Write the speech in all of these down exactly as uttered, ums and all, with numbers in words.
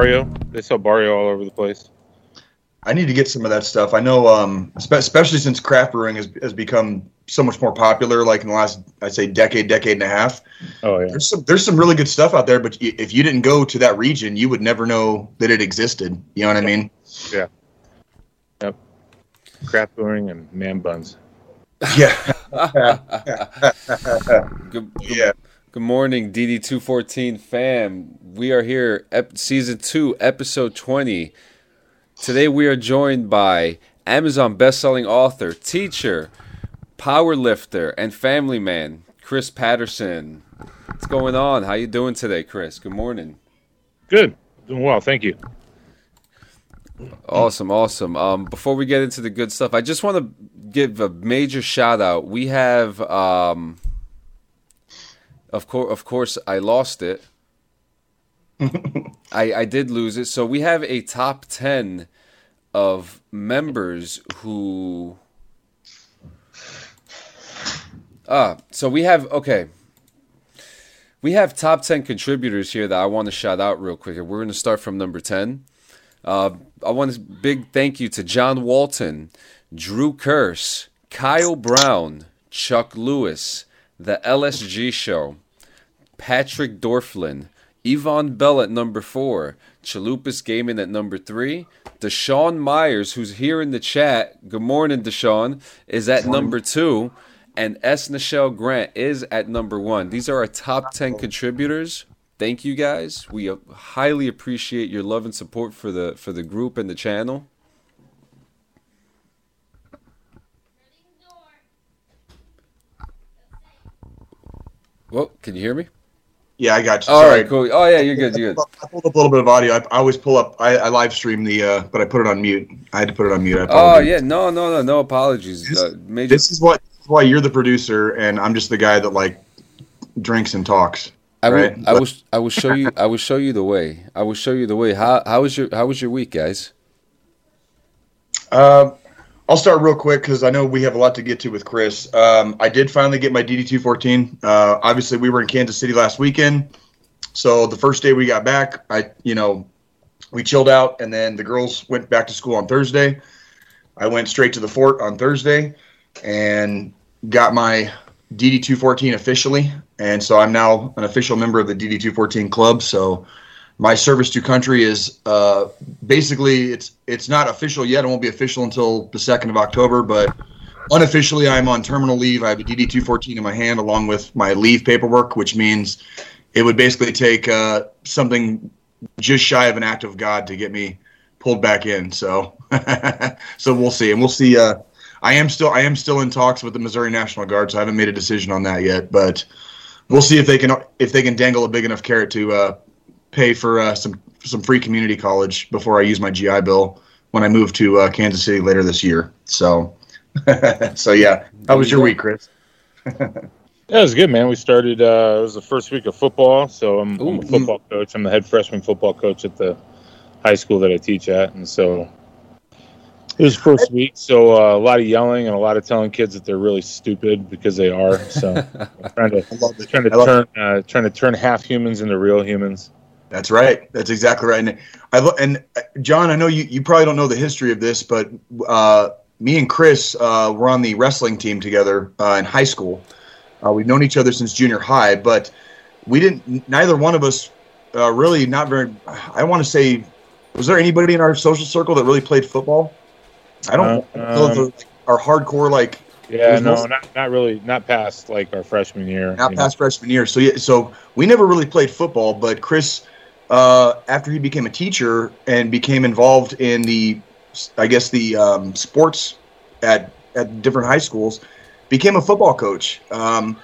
Barrio. They sell Barrio all over the place. I need to get some of that stuff. I know, um, especially since craft brewing has, has become so much more popular, like in the last, I'd say, decade, decade and a half. Oh, yeah. There's some, there's some really good stuff out there, but if you didn't go to that region, you would never know that it existed. You know what I mean? Yeah. Yep. Craft brewing and man buns. Yeah. good, good, yeah. Good morning, D D two fourteen fam. We are here, ep- season two, episode twenty. Today we are joined by Amazon best-selling author, teacher, power lifter, and family man, Chris Patterson. What's going on? How you doing today, Chris? Good morning. Good. Doing well. Thank you. Awesome, awesome. Um, before we get into the good stuff, I just want to give a major shout-out. We have, um, of, cor- of course, I lost it. I, I did lose it. So we have a top ten of members who... Ah, so we have, okay. We have top ten contributors here that I want to shout out real quick. We're going to start from number ten. Uh, I want a big thank you to John Walton, Drew Curse, Kyle Brown, Chuck Lewis, The L S G Show, Patrick Dorflin, Yvonne Bell at number four, Chalupas Gaming at number three, Deshaun Myers, who's here in the chat, good morning Deshaun, is at number two, and S. Nichelle Grant is at number one. These are our top ten contributors. Thank you guys. We highly appreciate your love and support for the for the group and the channel. Whoa, can you hear me? Yeah, I got you. All Sorry. Right, cool. Oh, yeah, you're good, you're good. I pulled up a little bit of audio. I, I always pull up, I, I live stream the, uh, but I put it on mute. I had to put it on mute. Oh, yeah, no, no, no, no apologies. This, uh, major... this is what, why you're the producer, and I'm just the guy that, like, drinks and talks. I will, right? I will, I will show you, I will show you the way. I will show you the way. How, how was your, how was your week, guys? Uh, I'll start real quick because I know we have a lot to get to with Chris. Um, I did finally get my D D two fourteen. Uh, obviously, we were in Kansas City last weekend, so the first day we got back, I you know, we chilled out, and then the girls went back to school on Thursday. I went straight to the fort on Thursday and got my D D two fourteen officially, and so I'm now an official member of the D D two fourteen club. So my service to country is uh, basically it's it's not official yet. It won't be official until the second of October, but unofficially I'm on terminal leave. I have a D D two fourteen in my hand along with my leave paperwork, which means it would basically take uh, something just shy of an act of God to get me pulled back in. So, so we'll see, and we'll see. Uh, I am still I am still in talks with the Missouri National Guard, so I haven't made a decision on that yet, but we'll see if they can if they can dangle a big enough carrot to. Uh, pay for uh, some some free community college before I use my G I Bill when I move to uh, Kansas City later this year. So, so yeah. How was your week, Chris? Yeah, it was good, man. We started, uh, it was the first week of football, so I'm, I'm a football coach. I'm the head freshman football coach at the high school that I teach at, and so it was first week, so uh, a lot of yelling and a lot of telling kids that they're really stupid because they are. So I'm trying to, trying to, turn, uh, trying to turn half humans into real humans. That's right. That's exactly right. And, I lo- and John, I know you, you probably don't know the history of this, but uh, me and Chris uh, were on the wrestling team together uh, in high school. Uh, we've known each other since junior high, but we didn't. Neither one of us uh, really not very. I want to say, was there anybody in our social circle that really played football? I don't uh, know um, if like, our hardcore like. Yeah, no, not, not really, not past like our freshman year. Not past know. freshman year. So yeah, so we never really played football, but Chris. Uh, after he became a teacher and became involved in the, I guess the um, sports at at different high schools, became a football coach um,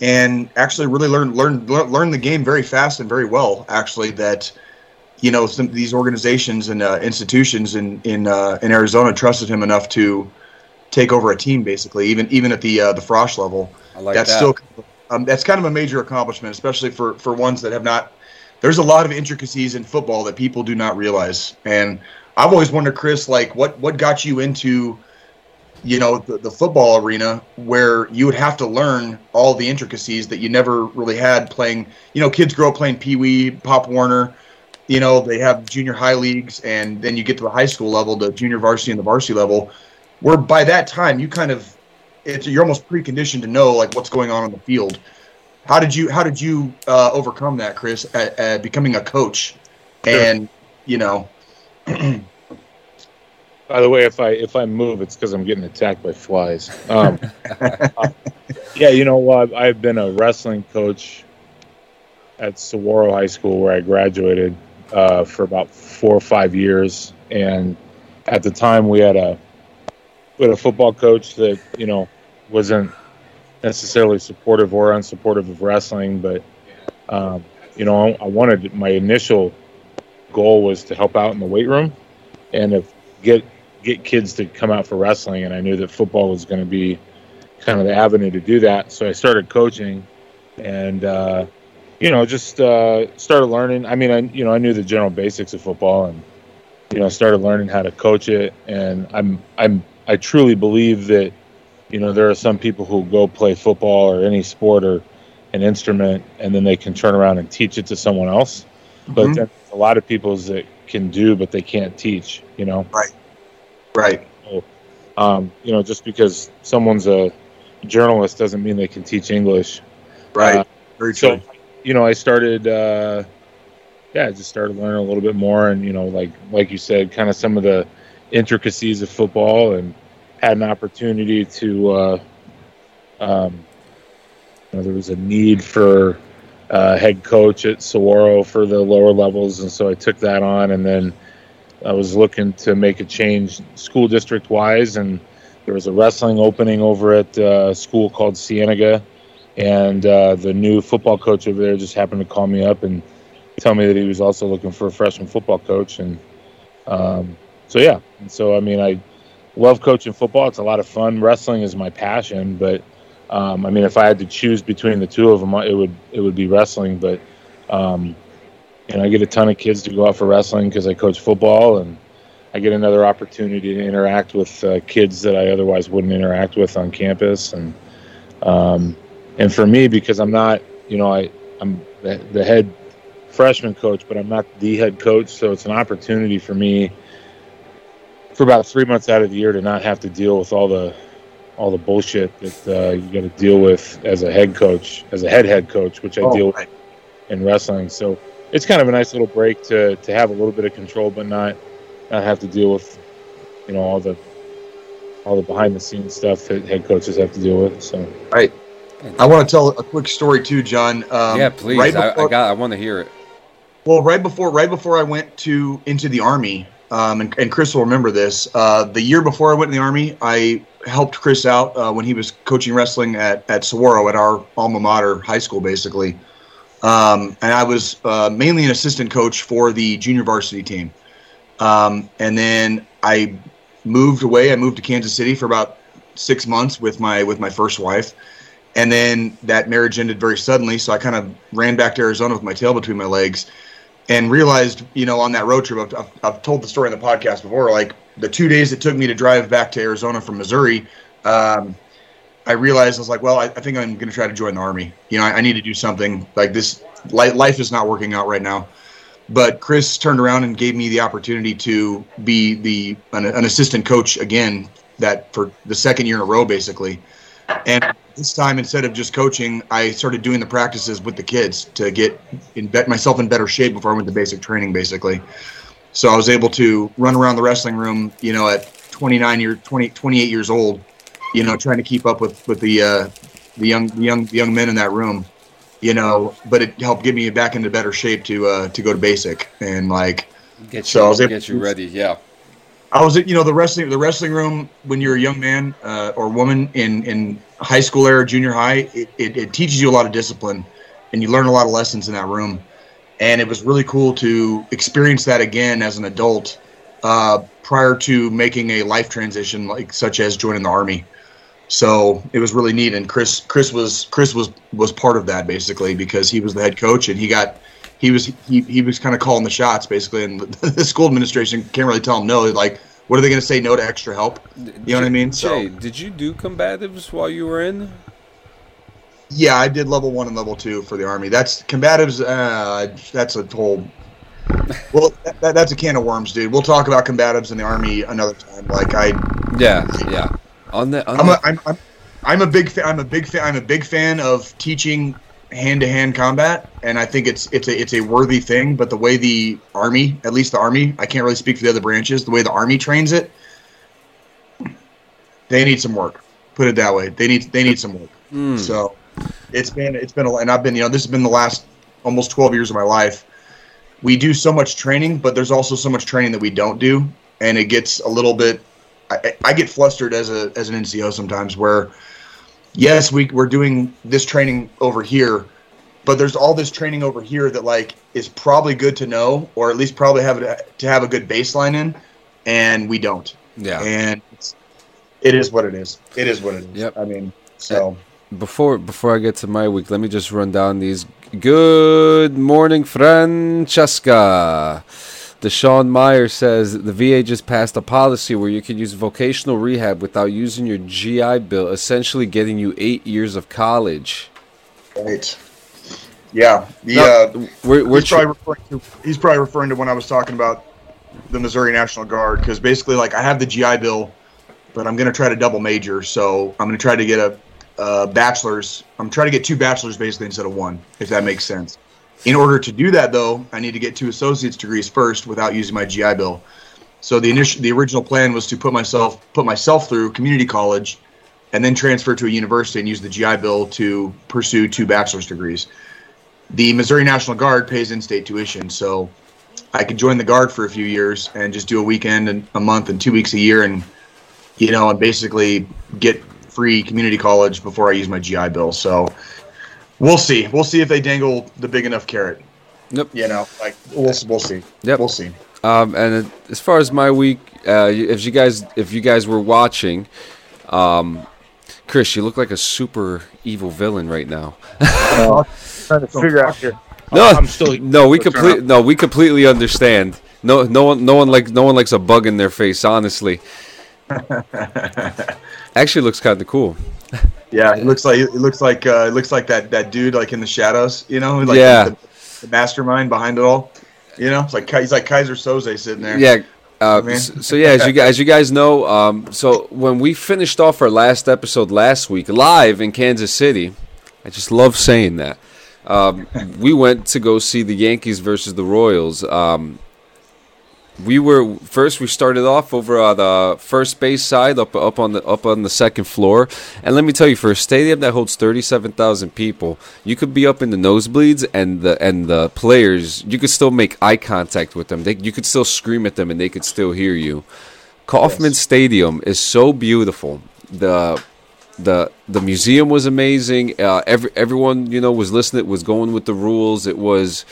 and actually really learned learned learned the game very fast and very well. Actually, that you know some of these organizations and uh, institutions in in uh, in Arizona trusted him enough to take over a team, basically, even even at the uh, the Frosh level. I like that's that. Still um, that's kind of a major accomplishment, especially for for ones that have not. There's a lot of intricacies in football that people do not realize. And I've always wondered, Chris, like what, what got you into, you know, the, the football arena where you would have to learn all the intricacies that you never really had playing, you know, kids grow up playing Pee Wee, Pop Warner, you know, they have junior high leagues, and then you get to the high school level, the junior varsity and the varsity level, where by that time you kind of, it's, you're almost preconditioned to know like what's going on on the field. How did you, how did you uh, overcome that, Chris, at, at becoming a coach? Sure. And, you know. By the way, if I if I move, it's because I'm getting attacked by flies. Um, uh, yeah, you know, I've, I've been a wrestling coach at Saguaro High School, where I graduated uh, for about four or five years. And at the time, we had a we had a football coach that, you know, wasn't necessarily supportive or unsupportive of wrestling, but um, you know, I, I wanted, my initial goal was to help out in the weight room and if, get get kids to come out for wrestling. And I knew that football was going to be kind of the avenue to do that, so I started coaching, and uh, you know, just uh, started learning. I mean, I you know, I knew the general basics of football, and you know, started learning how to coach it. And I'm I'm I truly believe that, you know, there are some people who go play football or any sport or an instrument, and then they can turn around and teach it to someone else. Mm-hmm. But there's a lot of people that can do, but they can't teach, you know? Right, right. So, um, you know, just because someone's a journalist doesn't mean they can teach English. Right, uh, very true. So, you know, I started, uh, yeah, I just started learning a little bit more. And, you know, like like you said, kind of some of the intricacies of football, and had an opportunity to, uh, um, you know, there was a need for uh, head coach at Saguaro for the lower levels, and so I took that on. And then I was looking to make a change school district wise, and there was a wrestling opening over at uh, a school called Cienega, and uh, the new football coach over there just happened to call me up and tell me that he was also looking for a freshman football coach. And um, so yeah, and so I mean I. love coaching football. It's a lot of fun. Wrestling is my passion, but um, I mean, if I had to choose between the two of them, it would it would be wrestling. But um, you know, I get a ton of kids to go out for wrestling because I coach football, and I get another opportunity to interact with uh, kids that I otherwise wouldn't interact with on campus. And um, and for me, because I'm not, you know, I I'm the, the head freshman coach, but I'm not the head coach, so it's an opportunity for me, for about three months out of the year, to not have to deal with all the all the bullshit that uh, you got to deal with as a head coach, as a head head coach, which I oh, deal with in wrestling. So it's kind of a nice little break to to have a little bit of control, but not not have to deal with, you know, all the all the behind the scenes stuff that head coaches have to deal with. So right, I want to tell a quick story too, John. Um, yeah, please. Right before, I, I got. I want to hear it. Well, right before right before I went to into the Army. Um, and, and Chris will remember this. Uh, the year before I went in the Army, I helped Chris out uh, when he was coaching wrestling at, at Saguaro, at our alma mater high school, basically. Um, and I was uh, mainly an assistant coach for the junior varsity team. Um, and then I moved away. I moved to Kansas City for about six months with my with my first wife. And then that marriage ended very suddenly, so I kind of ran back to Arizona with my tail between my legs. And realized, you know, on that road trip, I've, I've, I've told the story on the podcast before, like the two days it took me to drive back to Arizona from Missouri, um, I realized, I was like, well, I, I think I'm going to try to join the Army. You know, I, I need to do something. Like this, li- life is not working out right now. But Chris turned around and gave me the opportunity to be the an, an assistant coach again, that for the second year in a row, basically. And this time, instead of just coaching, I started doing the practices with the kids to get in bet myself in better shape before I went to basic training, basically. So I was able to run around the wrestling room, you know, at twenty-nine years, twenty, twenty-eight years old, you know, trying to keep up with with the uh, the young the young the young men in that room, you know. But it helped get me back into better shape to uh, to go to basic and like get you, so I was able get you to, ready, yeah. I was, you know, the wrestling, the wrestling room when you're a young man uh, or woman in, in high school era, junior high, it, it, it teaches you a lot of discipline, and you learn a lot of lessons in that room. And it was really cool to experience that again as an adult uh, prior to making a life transition, like such as joining the Army. So it was really neat. And Chris, Chris was, Chris was, was part of that basically, because he was the head coach, and he got. He was he he was kind of calling the shots basically, and the school administration can't really tell him no. Like, what are they going to say no to extra help? You know Jay, what I mean? So, Jay, did you do combatives while you were in? Yeah, I did level one and level two for the Army. That's combatives. Uh, that's a whole Well, that, that's a can of worms, dude. We'll talk about combatives in the Army another time. Like I. Yeah, yeah. On the. On I'm, the... A, I'm, I'm, I'm a big fan. I'm a big fan. I'm a big fan of teaching hand-to-hand combat, and I think it's it's a it's a worthy thing. But the way the Army, at least the Army, I can't really speak for the other branches. The way the Army trains it, they need some work. Put it that way. They need they need some work. Mm. So it's been it's been a, and I've been you know this has been the last almost twelve years of my life. We do so much training, but there's also so much training that we don't do, and it gets a little bit. I, I get flustered as a as an N C O sometimes where. Yes, we, we're doing this training over here, but there's all this training over here that like is probably good to know, or at least probably have a, to have a good baseline in, and we don't. Yeah, and it's, it is what it is. It is what it is. Yep. I mean, so before before I get to my week, let me just run down these. Good morning, Francesca. Deshaun Meyer says the V A just passed a policy where you can use vocational rehab without using your G I Bill, essentially getting you eight years of college. Right. Yeah. The, no, uh, we're, we're he's, tr- probably referring to, he's probably referring to when I was talking about the Missouri National Guard, because basically, like, I have the G I Bill, but I'm going to try to double major, so I'm going to try to get a, a bachelor's. I'm trying to get two bachelor's, basically, instead of one, if that makes sense. In order to do that, though, I need to get two associate's degrees first without using my G I Bill. So the initial, the original plan was to put myself put myself through community college and then transfer to a university and use the G I Bill to pursue two bachelor's degrees. The Missouri National Guard pays in-state tuition, so I could join the Guard for a few years and just do a weekend and a month and two weeks a year and, you know, and basically get free community college before I use my G I Bill. So... We'll see. We'll see if they dangle the big enough carrot. Yep. You know, like we'll we'll see. Yep. We'll see. Um, and as far as my week, uh, if you guys if you guys were watching, um, Chris, you look like a super evil villain right now. uh, trying to figure out here. No, I'm still. No, we complete. No, we completely understand. No, no one, no one like no one likes a bug in their face. Honestly, actually, looks kind of cool. Yeah, it looks like it looks like uh, it looks like that, that dude like in the shadows, you know, like yeah. the, the mastermind behind it all, you know. It's like he's like Kaiser Soze sitting there. Yeah. Uh, oh, so yeah, as you guys, as you guys know, um, so when we finished off our last episode last week live in Kansas City, I just love saying that. Um, we went to go see the Yankees versus the Royals. Um, we were first. We started off over on the first base side, up up on the up on the second floor. And let me tell you, for a stadium that holds thirty-seven thousand people, you could be up in the nosebleeds, and the and the players, you could still make eye contact with them. They, you could still scream at them, and they could still hear you. Kauffman yes. Stadium is so beautiful. the the The museum was amazing. Uh, every everyone you know was listening, was going with the rules. It was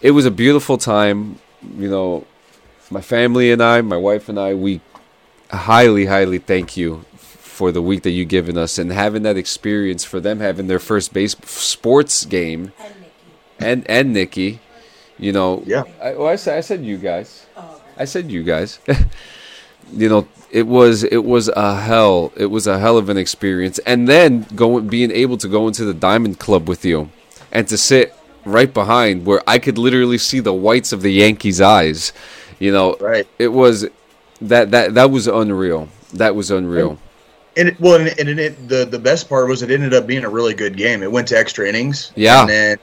it was a beautiful time. You know. My family and I, my wife and I, we highly, highly thank you for the week that you've given us and having that experience for them having their first base sports game. And Nikki. And, and Nikki. You know. Yeah. I, well, I, said, I said you guys. Oh. I said you guys. You know, it was it was a hell. It was a hell of an experience. And then going, being able to go into the Diamond Club with you and to sit right behind where I could literally see the whites of the Yankees' eyes. You know, right. It was that, that that was unreal. That was unreal. And it, well, and, it, and it, the the best part was it ended up being a really good game. It went to extra innings. Yeah. And then,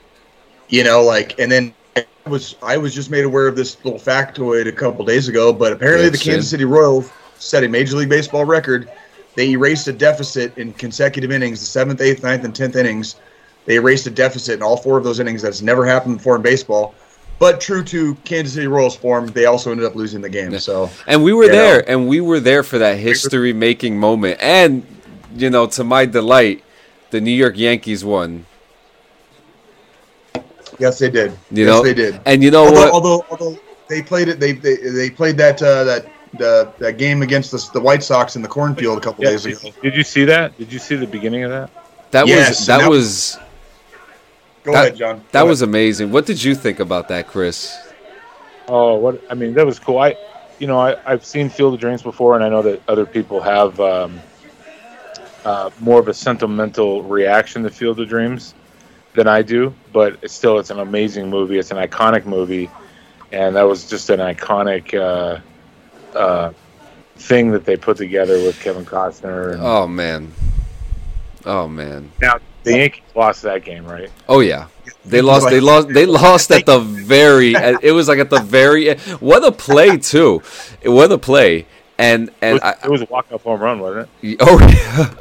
you know, like, and then I was I was just made aware of this little factoid a couple days ago. But apparently, That's the Kansas it. City Royals set a Major League Baseball record. They erased a deficit in consecutive innings, the seventh, eighth, ninth, and tenth innings. They erased a deficit in all four of those innings. That's never happened before in baseball. But true to Kansas City Royals form, they also ended up losing the game. So, and we were there, know. and we were there for that history-making moment. And you know, to my delight, the New York Yankees won. Yes, they did. You yes, know? they did. And you know although, what? Although, although they played it, they they, they played that uh, that uh, that game against the, the White Sox in the cornfield a couple yeah, days did, ago. Did you see that? Did you see the beginning of that? That yes, was that, that was. Go that, ahead, John. Go that ahead. was amazing. What did you think about that, Chris? Oh, what I mean, that was cool. I, you know, I, I've seen Field of Dreams before, and I know that other people have um, uh, more of a sentimental reaction to Field of Dreams than I do. But it's still, it's an amazing movie. It's an iconic movie, and that was just an iconic uh, uh, thing that they put together with Kevin Costner. And, oh man, oh man. Now the Yankees lost that game, right? Oh yeah, they lost. They lost. They lost at the very. It was like at the very end. What a play too! What a play! And and it was, it was a walk-off home run, wasn't it? Oh yeah.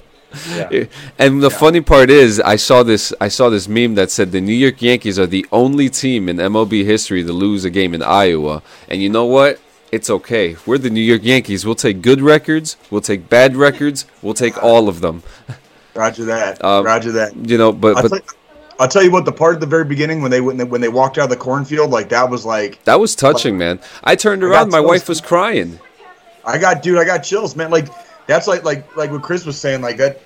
Yeah. And the yeah. funny part is, I saw this. I saw this meme that said the New York Yankees are the only team in M L B history to lose a game in Iowa. And you know what? It's okay. We're the New York Yankees. We'll take good records. We'll take bad records. We'll take all of them. Roger that. Um, Roger that. You know, but, but I'll, tell, I'll tell you what. The part at the very beginning when they when they, when they walked out of the cornfield, like that was like that was touching, like, man. I turned around. I my wife was crying. I got dude. I got chills, man. Like. That's like like like what Chris was saying. Like that,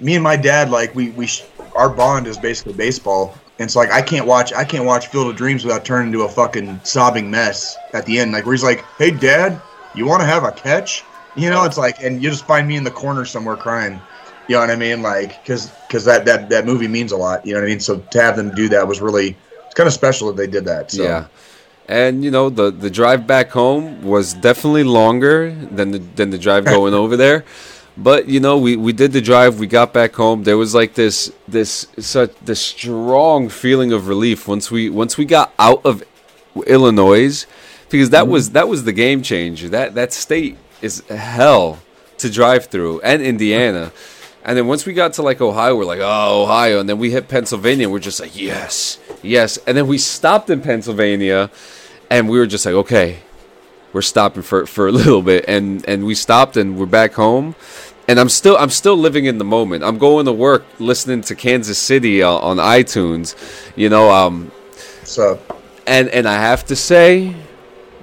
me and my dad, like we we sh- our bond is basically baseball. And it's like I can't watch I can't watch Field of Dreams without turning into a fucking sobbing mess at the end. Like where he's like, "Hey Dad, you want to have a catch?" You know, it's like, and you just find me in the corner somewhere crying. You know what I mean? Like because because that, that that movie means a lot. You know what I mean? So to have them do that was really it's kind of special that they did that. So. Yeah. And you know the, the drive back home was definitely longer than the than the drive going over there, but you know we, we did the drive. We got back home. There was like this this such this strong feeling of relief once we once we got out of Illinois, because that was that was the game changer. That that state is hell to drive through, and Indiana, and then once we got to like Ohio, we're like oh Ohio, and then we hit Pennsylvania. We're just like yes. Yes, and then we stopped in Pennsylvania, and we were just like, okay, we're stopping for, for a little bit, and, and we stopped, and we're back home, and I'm still I'm still living in the moment. I'm going to work listening to Kansas City uh, on iTunes, you know. Um, so, and and I have to say,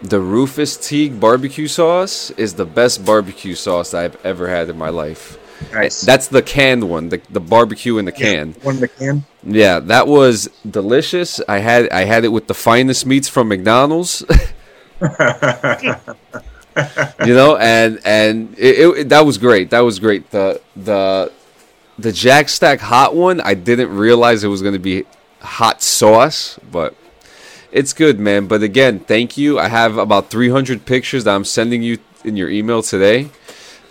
the Rufus Teague barbecue sauce is the best barbecue sauce I've ever had in my life. Nice. That's the canned one, the the barbecue in the can. Yeah, one in the can. Yeah, that was delicious. I had I had it with the finest meats from McDonald's. You know, and and it, it that was great. That was great. The the the Jack Stack hot one. I didn't realize it was going to be hot sauce, but it's good, man. But again, thank you. I have about three hundred pictures that I'm sending you in your email today.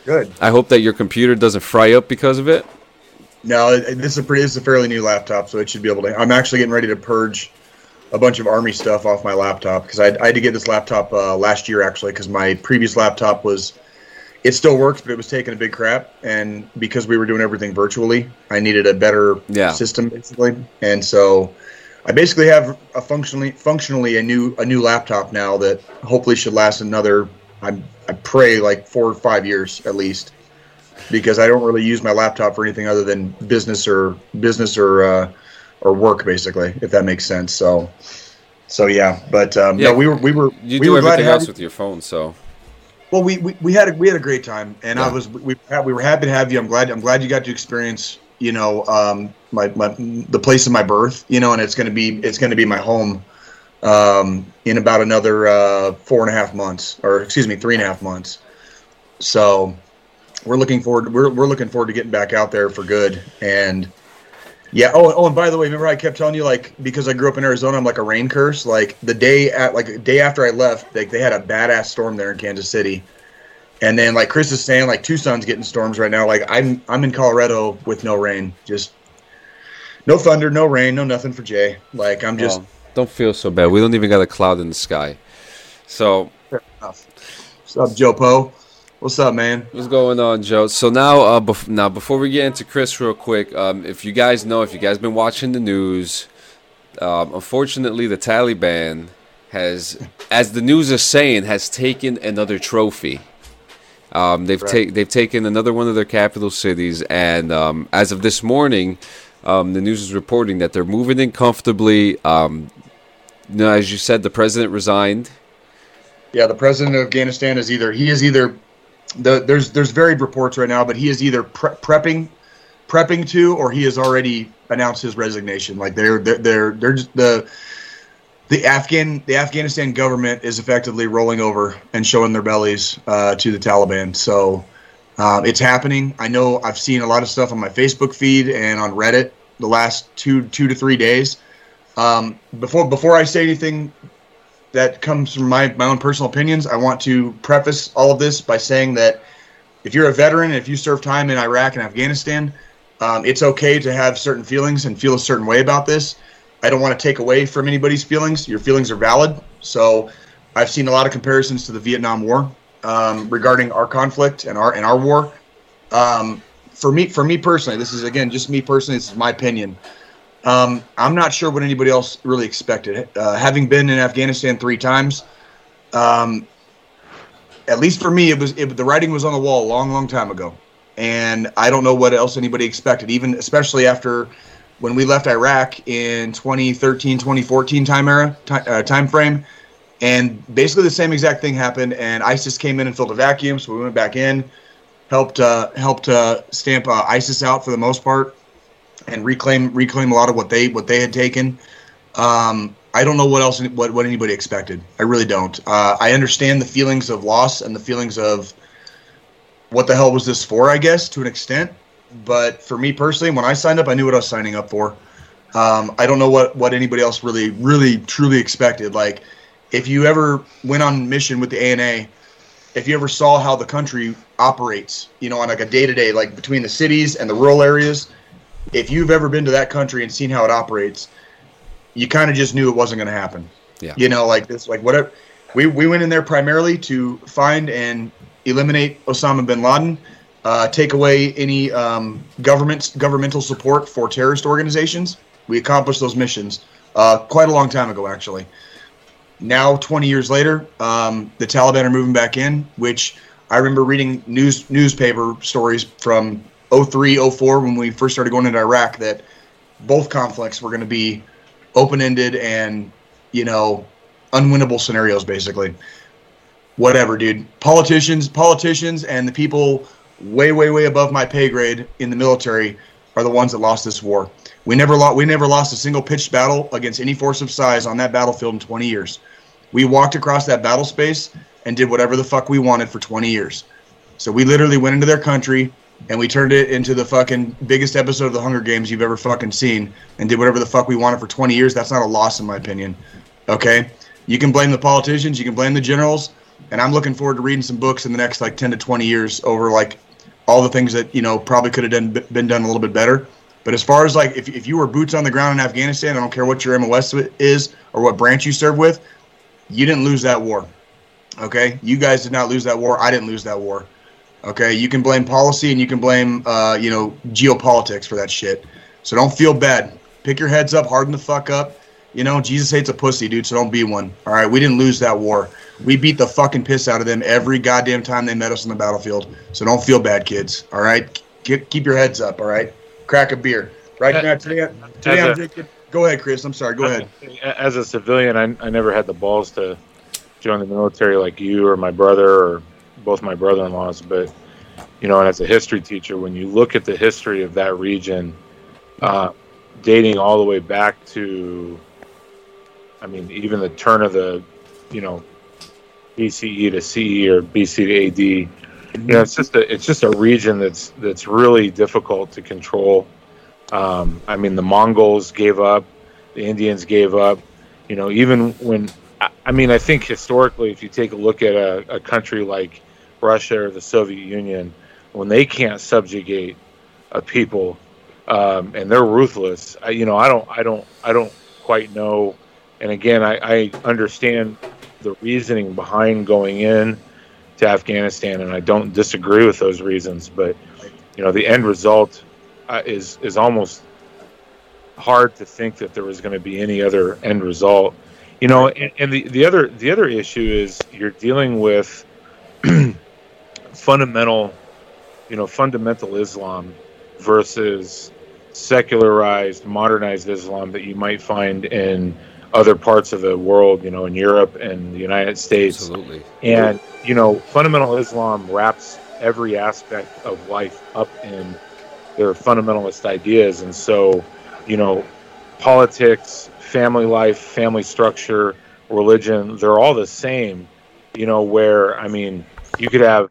Good. I hope that your computer doesn't fry up because of it. No, it, it, this is a pretty, this is a fairly new laptop, so it should be able to. I'm actually getting ready to purge a bunch of Army stuff off my laptop because I, I had to get this laptop uh, last year actually because my previous laptop was, it still works, but it was taking a big crap, and because we were doing everything virtually, I needed a better yeah. system basically, and so I basically have a functionally functionally a new a new laptop now that hopefully should last another. I'm. I pray like four or five years at least, because I don't really use my laptop for anything other than business or business or uh, or work, basically, if that makes sense. So, so yeah. But um, yeah, no, we were we were you we do were everything glad else with your phone. So, well, we, we, we had a, we had a great time, and yeah. I was we we were happy to have you. I'm glad I'm glad you got to experience you know um, my, my the place of my birth, you know, and it's gonna be it's gonna be my home. Um, in about another uh, four and a half months, or excuse me, three and a half months. So we're looking forward. We're we're looking forward to getting back out there for good. And yeah. Oh, oh, and by the way, remember I kept telling you like because I grew up in Arizona, I'm like a rain curse. Like the day at like the day after I left, like they had a badass storm there in Kansas City. And then like Chris is saying, like Tucson's getting storms right now. Like I'm I'm in Colorado with no rain, just no thunder, no rain, no nothing for Jay. Like I'm just. Wow. Don't feel so bad. We don't even got a cloud in the sky. So, what's up, Joe Poe? What's up, man? What's going on, Joe? So now, uh, bef- now before we get into Chris, real quick, um, if you guys know, if you guys been watching the news, um, unfortunately, the Taliban has, as the news is saying, has taken another trophy. Um, they've right. taken they've taken another one of their capital cities, and um, as of this morning, um, the news is reporting that they're moving in comfortably. Um, No, as you said, the president resigned. Yeah, the president of Afghanistan is either he is either the, there's there's varied reports right now, but he is either pre- prepping prepping to, or he has already announced his resignation. Like they're they're they're, they're just the the Afghan the Afghanistan government is effectively rolling over and showing their bellies uh, to the Taliban. So uh, it's happening. I know I've seen a lot of stuff on my Facebook feed and on Reddit the last two two to three days. Um, before before I say anything that comes from my, my own personal opinions. I want to preface all of this by saying that if you're a veteran, if you serve time in Iraq and Afghanistan, um, it's okay to have certain feelings and feel a certain way about this. I don't want to take away from anybody's feelings. Your feelings are valid. So I've seen a lot of comparisons to the Vietnam War um, regarding our conflict and our and our war. Um, for me, for me personally, this is, again, just me personally, this is my opinion. Um, I'm not sure what anybody else really expected. Uh, having been in Afghanistan three times, um, at least for me, it was it, the writing was on the wall a long, long time ago. And I don't know what else anybody expected, even especially after when we left Iraq in twenty thirteen, twenty fourteen time era, time, uh, time frame. And basically the same exact thing happened, and ISIS came in and filled a vacuum, so we went back in, helped uh, helped uh, stamp uh, ISIS out for the most part, and reclaim reclaim a lot of what they what they had taken. Um, I don't know what else what what anybody expected. I really don't. Uh, I understand the feelings of loss and the feelings of what the hell was this for, I guess, to an extent. But for me personally, when I signed up, I knew what I was signing up for. Um, I don't know what what anybody else really really truly expected. Like, if you ever went on mission with the A N A, if you ever saw how the country operates, you know, on like a day to day, like between the cities and the rural areas. If you've ever been to that country and seen how it operates, you kind of just knew it wasn't going to happen. Yeah. You know, like this, like whatever. We we went in there primarily to find and eliminate Osama bin Laden, uh, take away any um, government governmental support for terrorist organizations. We accomplished those missions uh, quite a long time ago, actually. Now, twenty years later, um, the Taliban are moving back in, which I remember reading news newspaper stories from oh three, oh four, when we first started going into Iraq, that both conflicts were going to be open-ended and, you know, unwinnable scenarios, basically. Whatever, dude. Politicians, politicians, and the people way, way, way above my pay grade in the military are the ones that lost this war. We never lost. We never lost a single pitched battle against any force of size on that battlefield in twenty years. We walked across that battle space and did whatever the fuck we wanted for twenty years. So we literally went into their country. And we turned it into the fucking biggest episode of the Hunger Games you've ever fucking seen and did whatever the fuck we wanted for twenty years. That's not a loss in my opinion. Okay? You can blame the politicians. You can blame the generals. And I'm looking forward to reading some books in the next like ten to twenty years over like all the things that, you know, probably could have done, been done a little bit better. But as far as like if, if you were boots on the ground in Afghanistan, I don't care what your M O S is or what branch you serve with, you didn't lose that war. Okay? You guys did not lose that war. I didn't lose that war. Okay, you can blame policy and you can blame, uh, you know, geopolitics for that shit. So don't feel bad. Pick your heads up, harden the fuck up. You know, Jesus hates a pussy, dude, so don't be one. All right, we didn't lose that war. We beat the fucking piss out of them every goddamn time they met us on the battlefield. So don't feel bad, kids. All right, keep, keep your heads up, all right? Crack a beer. Right now, today, today I'm drinking. Go ahead, Chris. I'm sorry. Go ahead. As a civilian, I, I never had the balls to join the military like you or my brother or both my brother-in-laws, but, you know, and as a history teacher, when you look at the history of that region, uh, dating all the way back to, I mean, even the turn of the, you know, B C E to C E or B C to A D, you know, it's just a, it's just a region that's, that's really difficult to control. Um, I mean, the Mongols gave up, the Indians gave up, you know, even when, I mean, I think historically, if you take a look at a, a country like Russia or the Soviet Union, when they can't subjugate a people um, and they're ruthless, I, you know, I don't, I don't, I don't quite know. And again, I, I understand the reasoning behind going in to Afghanistan, and I don't disagree with those reasons. But you know, the end result uh, is is almost hard to think that there was going to be any other end result. You know, and, and the, the other the other issue is you're dealing with fundamental, you know, fundamental Islam versus secularized, modernized Islam that you might find in other parts of the world, you know, in Europe and the United States. Absolutely. And, you know, fundamental Islam wraps every aspect of life up in their fundamentalist ideas. And so, you know, politics, family life, family structure, religion, they're all the same, you know, where, I mean, you could have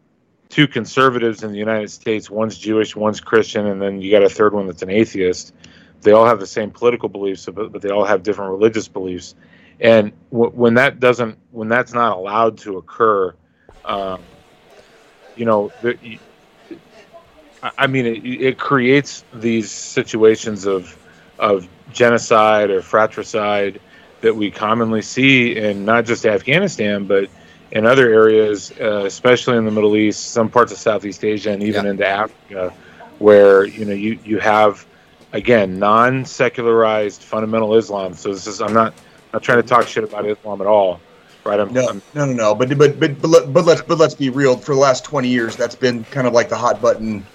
two conservatives in the United States, one's Jewish, one's Christian, and then you got a third one that's an atheist. They all have the same political beliefs, but they all have different religious beliefs. And w- when that doesn't, when that's not allowed to occur, um, you know, the, I mean, it, it creates these situations of of genocide or fratricide that we commonly see in not just Afghanistan, but in other areas, uh, especially in the Middle East, some parts of Southeast Asia, and even yeah. into Africa, where you know you, you have again non-secularized fundamental Islam. So this is I'm not. I'm not trying to talk shit about Islam at all, right? I'm, no, I'm, no, no, no. But but but but, but let's but let's be real. For the last twenty years, that's been kind of like the hot button,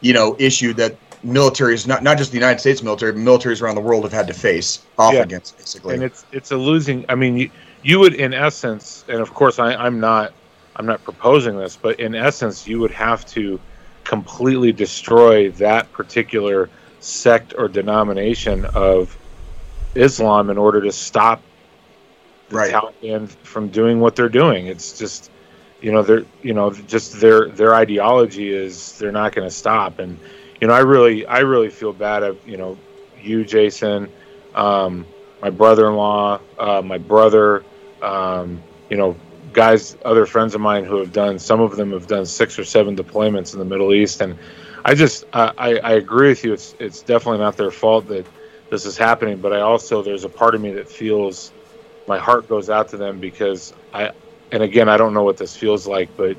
you know, issue that militaries, not not just the United States military, but militaries around the world have had to face off yeah. against, basically. And it's it's a losing. I mean, you, you would, in essence, and of course, I, I'm not I'm not proposing this, but in essence, you would have to completely destroy that particular sect or denomination of Islam in order to stop the right. Taliban from doing what they're doing. It's just, you know, they're, you know, just their their ideology is they're not going to stop. And you know, I really, I really feel bad of you know, you, Jason, um, my brother-in-law, uh, my brother, um, you know, guys, other friends of mine who have done, some of them have done six or seven deployments in the Middle East, and I just, I, I, I agree with you. It's, it's definitely not their fault that this is happening, but I also, there's a part of me that feels, my heart goes out to them because I, and again, I don't know what this feels like, but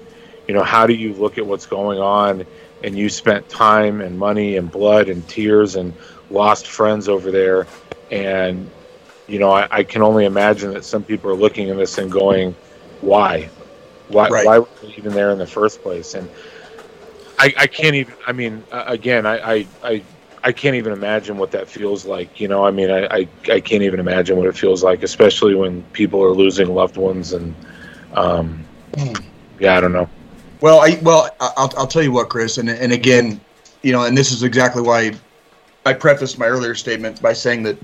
you know, how do you look at what's going on and you spent time and money and blood and tears and lost friends over there. And, you know, I, I can only imagine that some people are looking at this and going, why, why, right. why were we even there in the first place? And I, I can't even, I mean, uh, again, I, I, I, I can't even imagine what that feels like, you know. I mean, I, I, I can't even imagine what it feels like, especially when people are losing loved ones, and um, yeah, I don't know. Well, I well, I'll I'll tell you what, Chris, and and again, you know, and this is exactly why I prefaced my earlier statement by saying that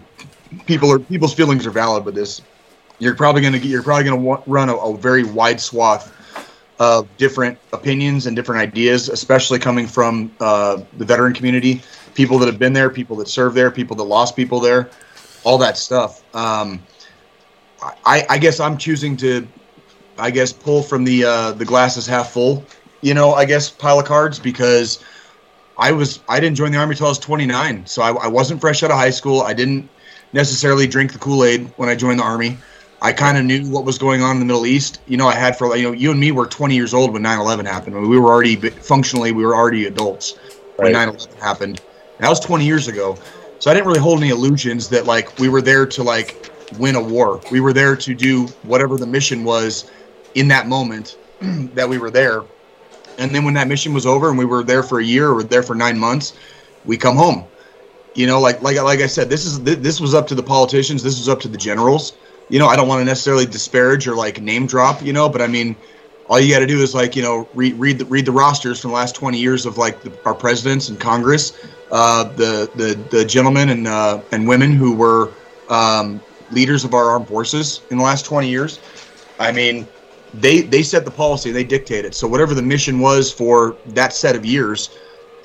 people are people's feelings are valid with this. You're probably gonna get, you're probably gonna run a, a very wide swath of different opinions and different ideas, especially coming from uh, the veteran community, people that have been there, people that served there, people that lost people there, all that stuff. Um, I, I guess I'm choosing to, I guess, pull from the uh, the glass is half full, you know, I guess, pile of cards, because I was I didn't join the Army until I was twenty-nine, so I, I wasn't fresh out of high school. I didn't necessarily drink the Kool-Aid when I joined the Army. I kind of knew what was going on in the Middle East. You know, I had for, you know, you and me were twenty years old when nine eleven happened. I mean, we were already, functionally, we were already adults when right. nine eleven happened. And that was twenty years ago. So I didn't really hold any illusions that, like, we were there to, like, win a war. We were there to do whatever the mission was in that moment that we were there. And then when that mission was over and we were there for a year or we were there for nine months, we come home. You know, like like like I said, this is this was up to the politicians. This was up to the generals. You know, I don't want to necessarily disparage or, like, name drop, you know, but, I mean, all you got to do is, like, you know, read read the, read the rosters from the last twenty years of, like, the, our presidents and Congress, uh, the, the the gentlemen and uh, and women who were um, leaders of our armed forces in the last twenty years. I mean, they, they set the policy. They dictate it. So whatever the mission was for that set of years,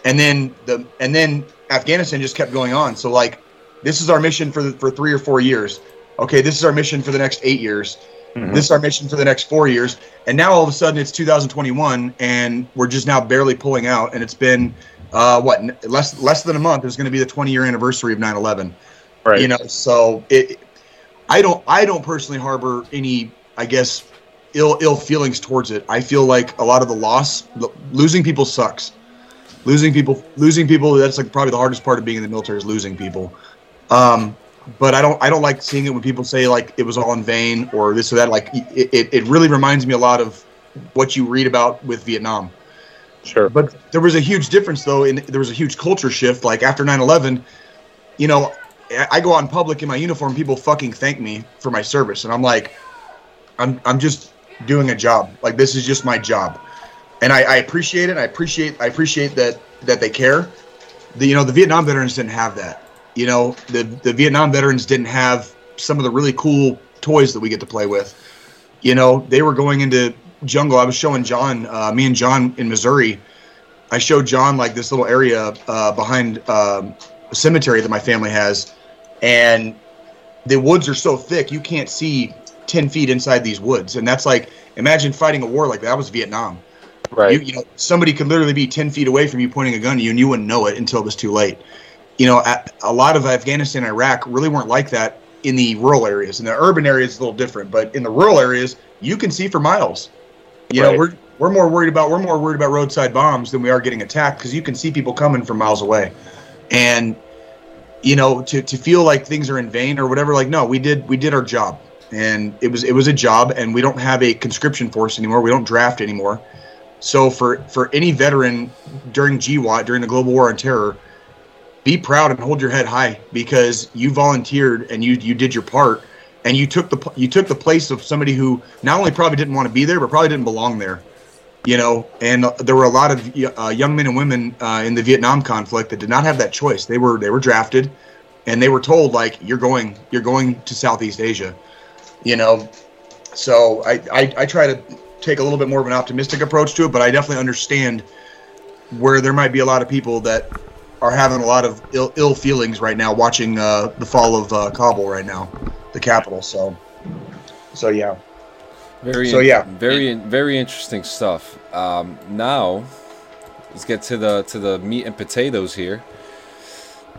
and then the and then Afghanistan just kept going on. So, like, this is our mission for the, for three or four years. Okay, this is our mission for the next eight years. Mm-hmm. This is our mission for the next four years. And now all of a sudden it's two thousand twenty-one, and we're just now barely pulling out. And it's been, uh, what, less less than a month is going to be the twenty-year anniversary of nine eleven. Right. You know, so it, I don't I don't personally harbor any, I guess, ill ill feelings towards it. I feel like a lot of the loss, losing people sucks. Losing people, losing people, that's like probably the hardest part of being in the military is losing people. Um But I don't. I don't like seeing it when people say like it was all in vain or this or that. Like it, it really reminds me a lot of what you read about with Vietnam. Sure. But there was a huge difference though. In there was a huge culture shift. Like after nine eleven, you know, I go out in public in my uniform. People fucking thank me for my service, and I'm like, I'm I'm just doing a job. Like this is just my job, and I, I appreciate it. I appreciate I appreciate that that they care. The you know the Vietnam veterans didn't have that. You know, the the Vietnam veterans didn't have some of the really cool toys that we get to play with. You know, they were going into jungle. I was showing John, uh, me and John in Missouri. I showed John like this little area uh, behind um, a cemetery that my family has. And the woods are so thick you can't see ten feet inside these woods. And that's like, imagine fighting a war like that. That was Vietnam. Right. You, you know, somebody could literally be ten feet away from you pointing a gun at you, and you wouldn't know it until it was too late. You know, a, a lot of Afghanistan and Iraq really weren't like that in the rural areas. In the urban areas, it's a little different. But in the rural areas, you can see for miles. You right. know, we're we're more worried about we're more worried about roadside bombs than we are getting attacked, because you can see people coming from miles away. And you know, to, to feel like things are in vain or whatever, like, no, we did we did our job. And it was it was a job, and we don't have a conscription force anymore. We don't draft anymore. So for, for any veteran during G W O T, during the Global War on Terror, be proud and hold your head high, because you volunteered and you you did your part, and you took the you took the place of somebody who not only probably didn't want to be there, but probably didn't belong there, you know. And there were a lot of uh, young men and women uh, in the Vietnam conflict that did not have that choice. They were they were drafted, and they were told, like, you're going you're going to Southeast Asia, you know. So I I, I try to take a little bit more of an optimistic approach to it, but I definitely understand where there might be a lot of people that are having a lot of ill, ill feelings right now watching uh, the fall of uh, Kabul right now, the capital. So, so yeah. Very, so, yeah. very, very interesting stuff. Um, now, let's get to the to the meat and potatoes here.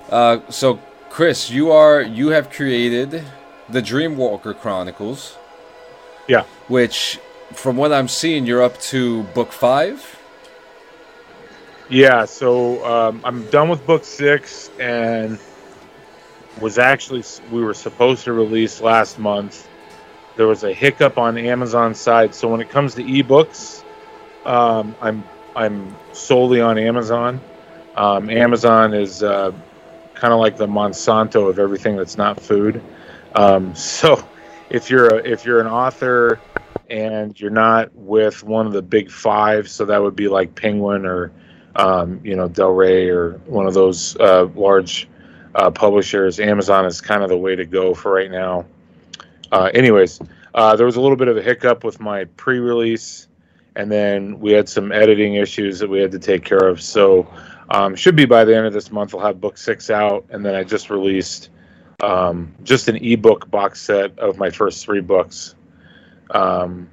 Uh, so, Chris, you are you have created the Dreamwalker Chronicles. Yeah. Which, from what I'm seeing, you're up to book five. Yeah, so um, I'm done with book six, and was actually we were supposed to release last month. There was a hiccup on the Amazon side, so when it comes to ebooks, um, I'm I'm solely on Amazon. Um, Amazon is uh, kind of like the Monsanto of everything that's not food. Um, so if you're a, if you're an author and you're not with one of the big five, so that would be like Penguin or Um, you know, Del Rey or one of those uh, large uh, publishers, Amazon is kind of the way to go for right now. Uh, anyways, uh, there was a little bit of a hiccup with my pre-release, and then we had some editing issues that we had to take care of. So um, should be by the end of this month, I'll have book six out. And then I just released um, just an ebook box set of my first three books, Um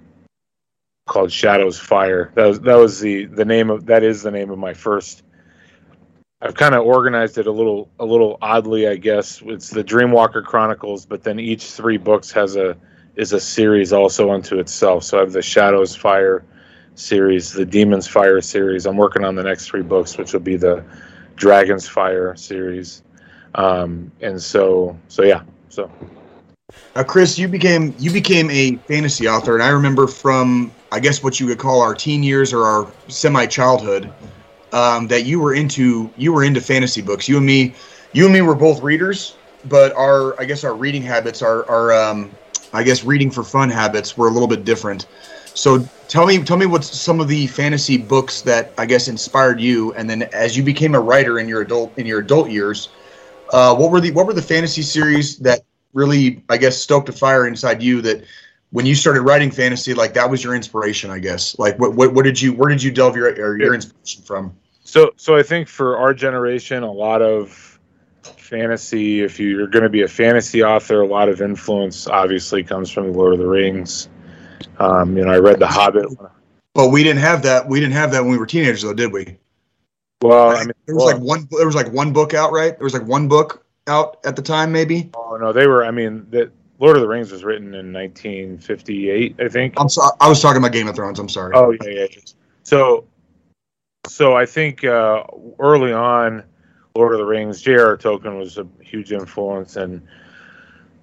called Shadows Fire. That was that was the, the name of that is the name of my first. I've kind of organized it a little a little oddly, I guess. It's the Dreamwalker Chronicles, but then each three books has a is a series also unto itself. So I have the Shadows Fire series, the Demons Fire series. I'm working on the next three books, which will be the Dragons Fire series. Um, and so so yeah. So Uh, Chris, you became you became a fantasy author, and I remember from, I guess, what you would call our teen years or our semi-childhood, um, that you were into you were into fantasy books. You and me, you and me were both readers, but our I guess our reading habits, our our um, I guess reading for fun habits were a little bit different. So tell me tell me what's some of the fantasy books that I guess inspired you, and then as you became a writer in your adult in your adult years, uh, what were the what were the fantasy series that really, I guess, stoked a fire inside you that when you started writing fantasy, like that was your inspiration, I guess. Like, what, what, what did you, where did you delve your or your inspiration from? So, so I think for our generation, a lot of fantasy, if you're going to be a fantasy author, a lot of influence obviously comes from the Lord of the Rings. Um, you know, I read The Hobbit. But we didn't have that. We didn't have that when we were teenagers, though, did we? Well, I mean, there was well, like one. There was like one book out, right? There was like one book out at the time, maybe. Oh no, they were. I mean, the Lord of the Rings was written in nineteen fifty-eight, I think. I'm so, I was talking about Game of Thrones. I'm sorry. Oh yeah, yeah. So, so I think uh, early on, Lord of the Rings, J R R Tolkien was a huge influence, and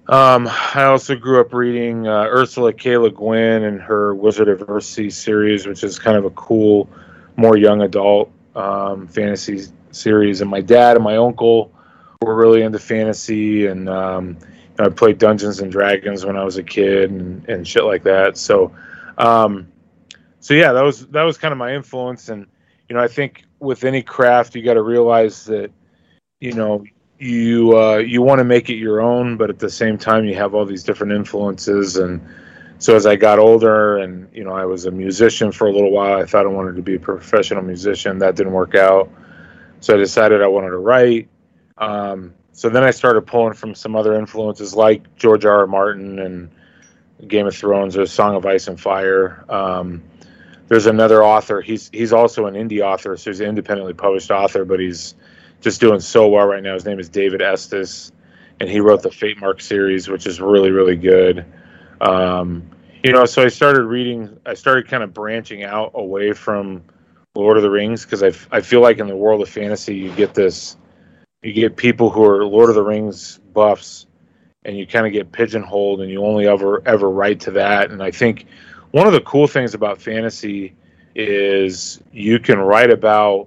um, I also grew up reading uh, Ursula K. Le Guin and her Wizard of Earthsea series, which is kind of a cool, more young adult um, fantasy series. And my dad and my uncle were really into fantasy, and um, you know, I played Dungeons and Dragons when I was a kid, and, and shit like that. So, um, so yeah, that was that was kind of my influence. And you know, I think with any craft, you got to realize that you know you uh, you want to make it your own, but at the same time, you have all these different influences. And so, as I got older, and you know, I was a musician for a little while. I thought I wanted to be a professional musician. That didn't work out, so I decided I wanted to write. Um, So then I started pulling from some other influences like George R. R. Martin and Game of Thrones or Song of Ice and Fire. Um, there's another author. He's he's also an indie author, so he's an independently published author, but he's just doing so well right now. His name is David Estes, and he wrote the Fate Mark series, which is really, really good. Um, you know, so I started reading. I started kind of branching out away from Lord of the Rings because I, I feel like in the world of fantasy, you get this, you get people who are Lord of the Rings buffs, and you kind of get pigeonholed, and you only ever ever write to that. And I think one of the cool things about fantasy is you can write about,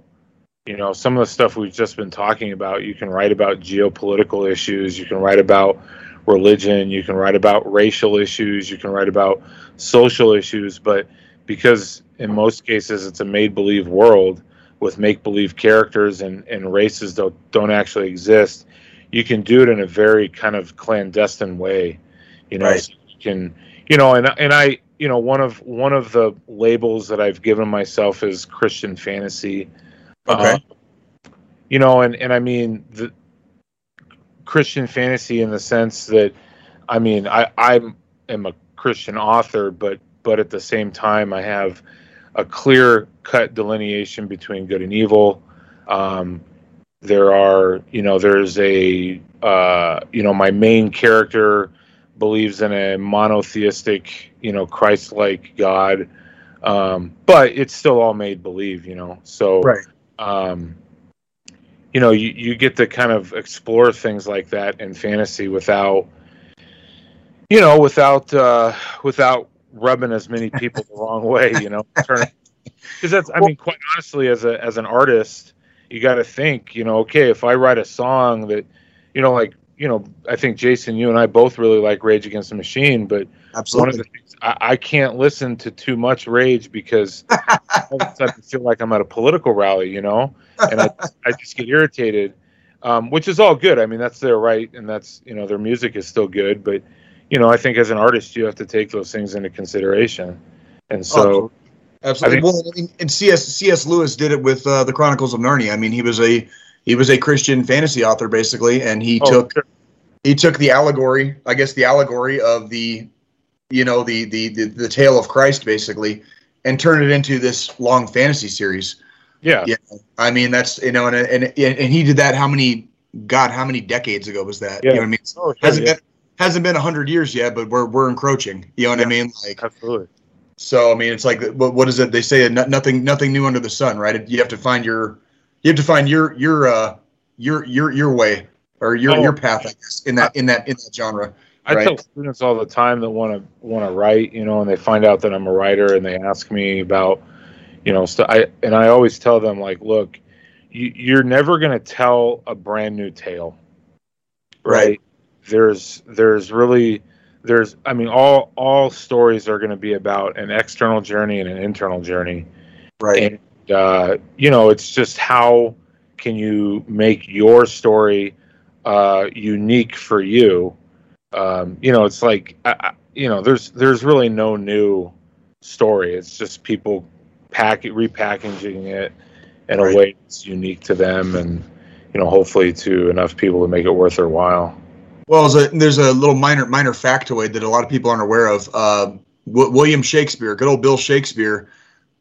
you know, some of the stuff we've just been talking about. You can write about geopolitical issues. You can write about religion. You can write about racial issues. You can write about social issues. But because in most cases it's a made-believe world with make-believe characters and, and races that don't actually exist, you can do it in a very kind of clandestine way, you know. Right. So you can, you know, and and I, you know, one of one of the labels that I've given myself is Christian fantasy. Okay. Um, you know, and, and I mean the Christian fantasy in the sense that, I mean, I I'm am a Christian author, but but at the same time I have a clear cut delineation between good and evil. Um, there are, you know, there's a, uh, you know, my main character believes in a monotheistic, you know, Christ-like God, um, but it's still all made believe, you know. So. Right. Um, you know, you, you get to kind of explore things like that in fantasy without, you know, without uh, without rubbing as many people the wrong way, you know. Because that's, I mean, quite honestly, as a as an artist, you got to think, you know, okay, if I write a song that, you know, like, you know, I think Jason, you and I both really like Rage Against the Machine, but absolutely. One of the things, I, I can't listen to too much Rage because all of a sudden I feel like I'm at a political rally, you know, and I, I just get irritated, um, which is all good. I mean, that's their right, and that's, you know, their music is still good, but, you know, I think as an artist you have to take those things into consideration, and so. Oh, absolutely. I mean, well, I mean, and C S C S Lewis did it with uh, the Chronicles of Narnia. I mean, he was a he was a Christian fantasy author basically, and he oh, took. Sure. He took the allegory, I guess the allegory of the, you know, the, the, the, the tale of Christ basically, and turned it into this long fantasy series. Yeah. Yeah. I mean, that's, you know, and, and, and he did that. How many, God, how many decades ago was that? Yeah. You know what I mean? Oh, sure, hasn't yeah. been, hasn't been a hundred years yet, but we're, we're encroaching, you know what yeah, I mean? Like, absolutely. So, I mean, it's like, what, what is it? They say nothing, nothing new under the sun, right? You have to find your, you have to find your, your, uh, your, your, your way. Or your oh, your path, I guess, in that in that in that genre. I right? tell students all the time that want to want to write, you know, and they find out that I'm a writer, and they ask me about, you know, st- I and I always tell them like, look, you, you're never going to tell a brand new tale, right? right? There's there's really there's I mean all all stories are going to be about an external journey and an internal journey, right? And uh, you know, it's just how can you make your story uh unique for you. Um you know, it's like I, I, you know, there's there's really no new story. It's just people pack it, repackaging it in right. a way that's unique to them, and you know, hopefully to enough people to make it worth their while. Well, there's a, there's a little minor minor factoid that a lot of people aren't aware of. uh w- William Shakespeare, good old Bill Shakespeare,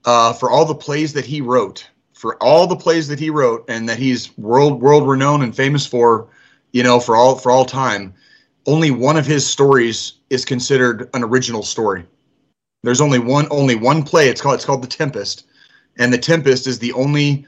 uh for all the plays that he wrote for all the plays that he wrote and that he's world world renowned and famous for, you know, for all for all time, only one of his stories is considered an original story. There's only one only one play. It's called it's called The Tempest, and The Tempest is the only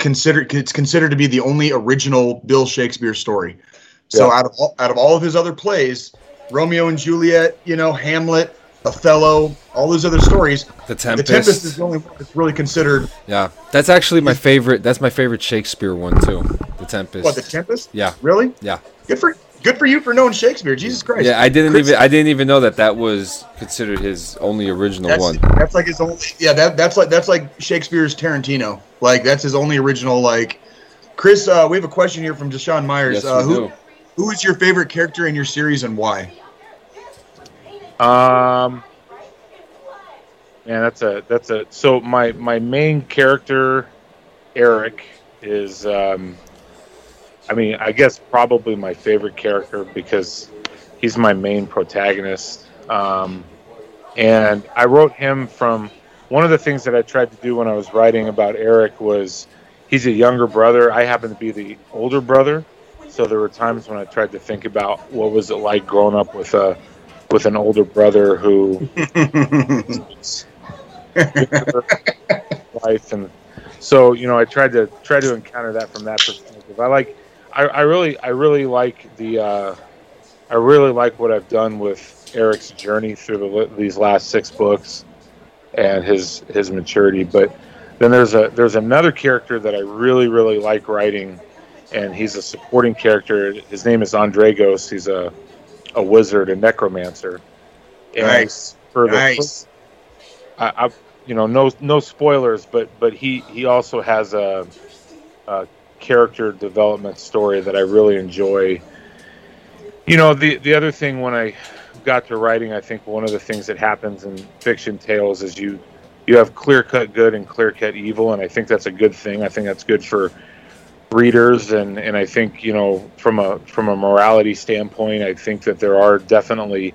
considered it's considered to be the only original Bill Shakespeare story. Yeah. So out of all, out of all of his other plays, Romeo and Juliet, you know, Hamlet, Othello, all those other stories, The Tempest, the Tempest is the only one that's really considered. Yeah, that's actually my favorite. That's my favorite Shakespeare one too. The Tempest. What, The Tempest? Yeah. Really? Yeah. Good for good for you for knowing Shakespeare. Jesus Christ. Yeah, I didn't Chris, even I didn't even know that that was considered his only original that's, one. That's like his only. Yeah, that that's like that's like Shakespeare's Tarantino. Like that's his only original. Like, Chris, uh, we have a question here from Deshaun Myers. Yes, uh, we who do. Who is your favorite character in your series and why? Um, yeah, that's a that's a so my my main character, Eric, is um I mean, I guess probably my favorite character because he's my main protagonist. Um, and I wrote him from one of the things that I tried to do when I was writing about Eric was he's a younger brother. I happen to be the older brother. So there were times when I tried to think about what was it like growing up with a with an older brother who life and so you know I tried to try to encounter that from that perspective. I like I, I really I really like the uh, I really like what I've done with Eric's journey through the, these last six books and his his maturity. But then there's a there's another character that I really really like writing. And he's a supporting character. His name is Andragos. He's a, a wizard, a necromancer. And nice. For the nice. First, I, I, you know, no no spoilers, but but he, he also has a, a character development story that I really enjoy. You know, the the other thing when I got to writing, I think one of the things that happens in fiction tales is you you have clear-cut good and clear-cut evil, and I think that's a good thing. I think that's good for readers, and and I think, you know, from a from a morality standpoint, I think that there are definitely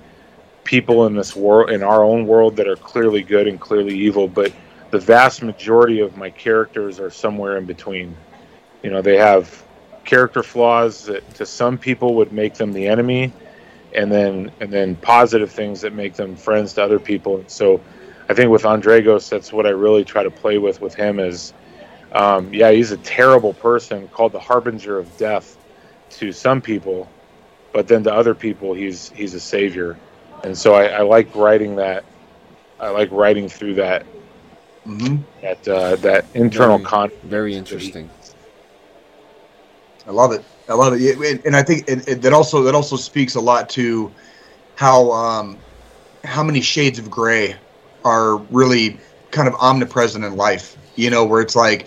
people in this world, in our own world, that are clearly good and clearly evil, but the vast majority of my characters are somewhere in between. You know, they have character flaws that to some people would make them the enemy, and then and then positive things that make them friends to other people. So I think with Andragos, that's what I really try to play with with him is Um, yeah, he's a terrible person called the Harbinger of Death to some people, but then to other people, he's he's a savior. And so I, I like writing that. I like writing through that mm-hmm. that uh, that internal very, conflict. Very interesting. I love it. I love it. And, and I think it, it, that also that also speaks a lot to how um, how many shades of gray are really kind of omnipresent in life. You know, where it's like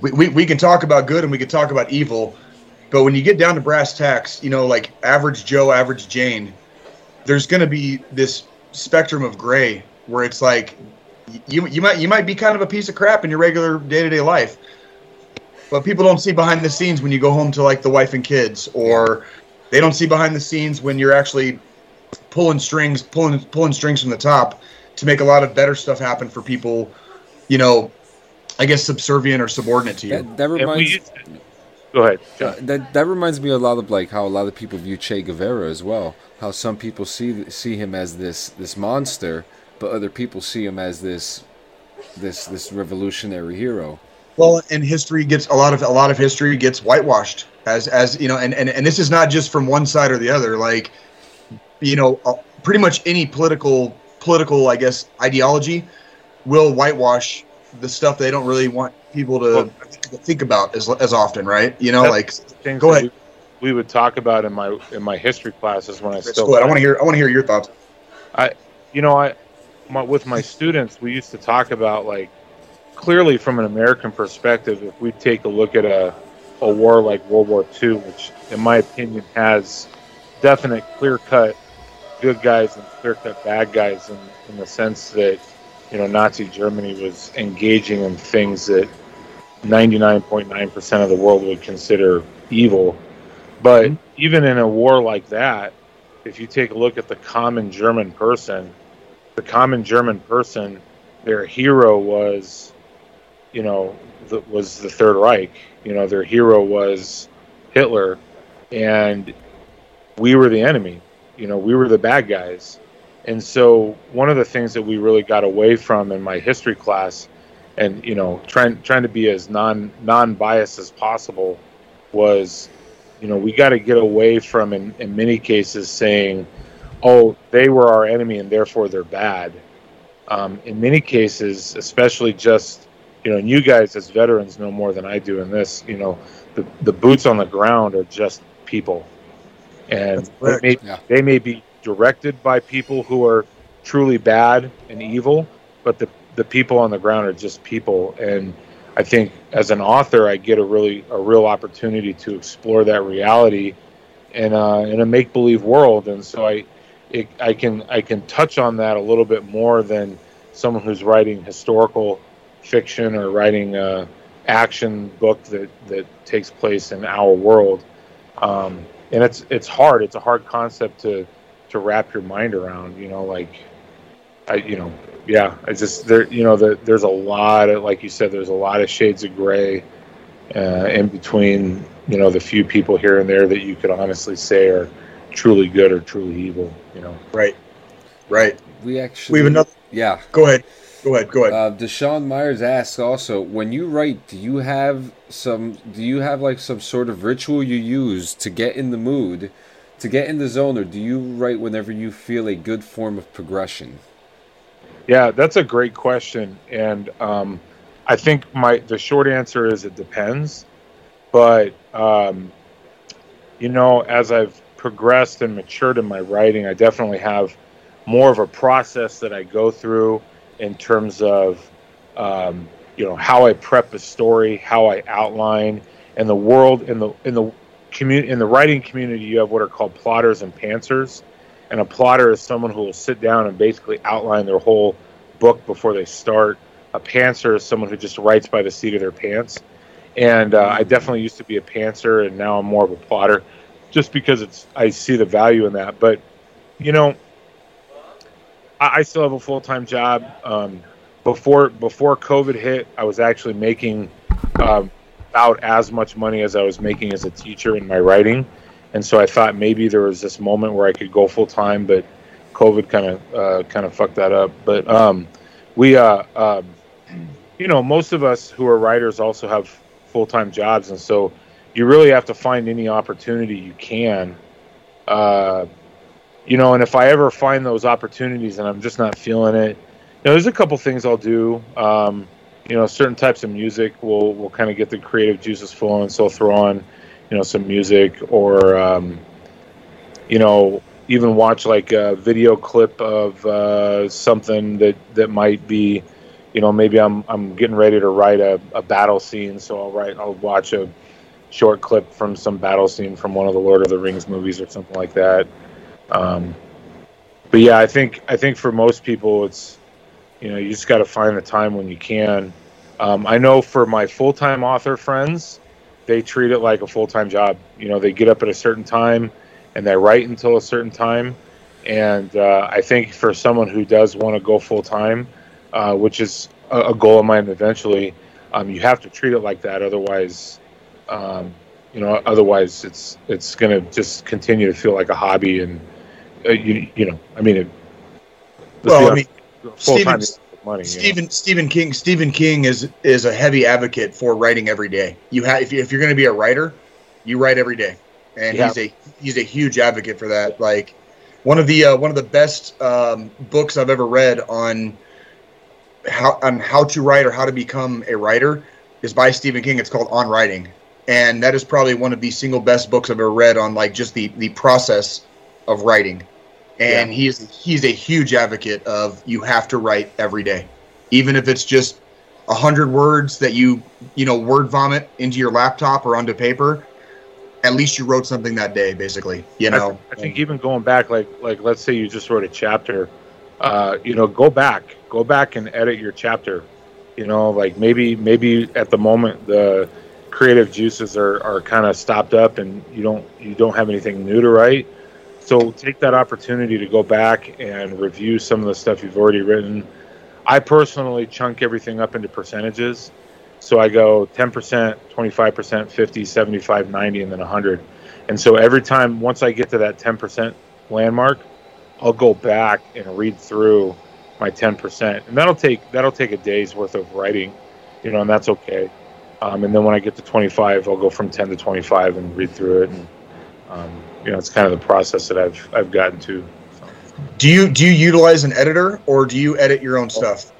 we, we, we can talk about good and we can talk about evil, but when you get down to brass tacks, you know, like average Joe, average Jane, there's going to be this spectrum of gray where it's like you you might you might be kind of a piece of crap in your regular day-to-day life, but people don't see behind the scenes when you go home to like the wife and kids, or they don't see behind the scenes when you're actually pulling strings, pulling pulling strings from the top to make a lot of better stuff happen for people, you know. I guess subservient or subordinate to you. That, that reminds. We, go ahead. Uh, that that reminds me a lot of like how a lot of people view Che Guevara as well. How some people see see him as this this monster, but other people see him as this this this revolutionary hero. Well, and history gets a lot of a lot of history gets whitewashed as as you know, and and, and this is not just from one side or the other. Like, you know, pretty much any political political I guess ideology will whitewash the stuff they don't really want people to, well, to think about as as often, right? You know, like go ahead. We, we would talk about in my in my history classes when I That's still. Cool. I want to hear. I want to hear your thoughts. I, you know, I, my, with my students, we used to talk about like clearly from an American perspective. If we take a look at a a war like World War Two, which in my opinion has definite clear cut good guys and clear cut bad guys, in, in the sense that, you know, Nazi Germany was engaging in things that ninety-nine point nine percent of the world would consider evil. But mm-hmm. even in a war like that, if you take a look at the common German person, the common German person, their hero was, you know, the, was the Third Reich. You know, their hero was Hitler. And we were the enemy. You know, we were the bad guys. And so one of the things that we really got away from in my history class, and, you know, trying trying to be as non, non-biased as possible, was, you know, we got to get away from, in, in many cases, saying, oh, they were our enemy and therefore they're bad. Um, in many cases, especially just, you know, and you guys as veterans know more than I do in this, you know, the, the boots on the ground are just people. And they may, yeah. they may be directed by people who are truly bad and evil, but the the people on the ground are just people. And I think as an author, I get a really a real opportunity to explore that reality in uh, in a make believe world. And so I it, I can I can touch on that a little bit more than someone who's writing historical fiction or writing a action book that that takes place in our world. Um, and it's it's hard. It's a hard concept to to wrap your mind around. You know, like I, you know, yeah. It's just there. You know, the, there's a lot of, like you said, there's a lot of shades of gray uh, in between. You know, the few people here and there that you could honestly say are truly good or truly evil. You know, right, right. We actually we have another. Yeah, go ahead. Go ahead, go ahead. Uh, Deshaun Myers asks also, when you write, do you have some, do you have like some sort of ritual you use to get in the mood, to get in the zone, or do you write whenever you feel a good form of progression? Yeah, that's a great question. And um, I think my the short answer is it depends. But, um, you know, as I've progressed and matured in my writing, I definitely have more of a process that I go through in terms of, um, you know, how I prep a story, how I outline, and the world in the in the community in the writing community, you have what are called plotters and pantsers, and a plotter is someone who will sit down and basically outline their whole book before they start. A pantser is someone who just writes by the seat of their pants, and uh, I definitely used to be a pantser, and now I'm more of a plotter, just because it's I see the value in that. But you know, I still have a full-time job. Um, before before COVID hit, I was actually making um, about as much money as I was making as a teacher in my writing. And so I thought maybe there was this moment where I could go full-time, but COVID kind of uh, kind of fucked that up. But um, we, uh, uh, you know, most of us who are writers also have full-time jobs. And so you really have to find any opportunity you can. Uh You know, and if I ever find those opportunities and I'm just not feeling it, you know, there's a couple things I'll do. Um, you know, certain types of music will will kind of get the creative juices flowing, so I'll throw on, you know, some music, or um, you know, even watch like a video clip of uh, something that, that might be, you know, maybe I'm I'm getting ready to write a, a battle scene, so I'll write I'll watch a short clip from some battle scene from one of the Lord of the Rings movies or something like that. Um, but yeah, I think, I think for most people it's, you know, you just got to find the time when you can. Um, I know for my full-time author friends, they treat it like a full-time job. You know, they get up at a certain time and they write until a certain time. And, uh, I think for someone who does want to go full-time, uh, which is a, a goal of mine eventually, um, you have to treat it like that. Otherwise, um, you know, otherwise it's, it's going to just continue to feel like a hobby and, Uh, you, you know, I mean, it, well, I mean, Stephen, money, Stephen, you know? Stephen King, Stephen King is, is a heavy advocate for writing every day. You have, if, you, if you're going to be a writer, you write every day. And yeah. he's a, he's a huge advocate for that. Like one of the, uh, one of the best um, books I've ever read on how, on how to write or how to become a writer is by Stephen King. It's called On Writing. And that is probably one of the single best books I've ever read on like just the, the process of writing. And yeah. he's he's a huge advocate of you have to write every day, even if it's just a hundred words that you you know word vomit into your laptop or onto paper. At least you wrote something that day, basically. You know, I, th- I think even going back, like like let's say you just wrote a chapter, uh, you know, go back, go back and edit your chapter. You know, like maybe maybe at the moment the creative juices are are kind of stopped up and you don't you don't have anything new to write. So take that opportunity to go back and review some of the stuff you've already written. I personally chunk everything up into percentages. So I go ten percent, twenty-five percent, fifty, seventy-five, ninety, and then one hundred. And so every time, once I get to that ten percent landmark, I'll go back and read through my ten percent. And that'll take that'll take a day's worth of writing, you know, and that's okay. Um, and then when I get to twenty-five, I'll go from ten to twenty-five and read through it. And, um, you know, it's kind of the process that I've I've gotten to. So. Do you do you utilize an editor or do you edit your own stuff?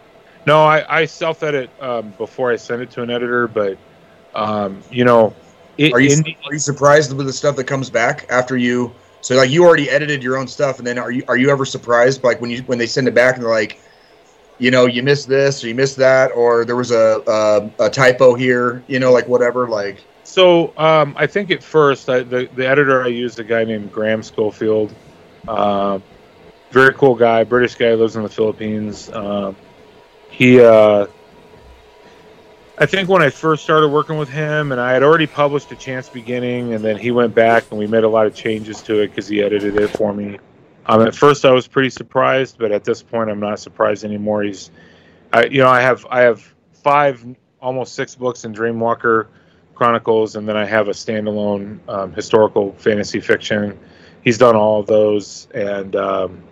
No, I, I self edit um, before I send it to an editor. But um, you know, it, are you in, are you surprised with the stuff that comes back after you? So like you already edited your own stuff, and then are you are you ever surprised like when you when they send it back and they're like, you know, you missed this or you missed that or there was a a, a typo here, you know, like whatever, like. So um, I think at first I, the the editor I used, a guy named Graham Schofield, uh, very cool guy, British guy, lives in the Philippines. Uh, he uh, I think when I first started working with him, and I had already published A Chance Beginning, and then he went back and we made a lot of changes to it because he edited it for me. Um, at first I was pretty surprised, but at this point I'm not surprised anymore. He's, I, you know, I have I have five, almost six books in Dreamwalker Chronicles, and then I have a standalone um, historical fantasy fiction. He's done all of those, and um,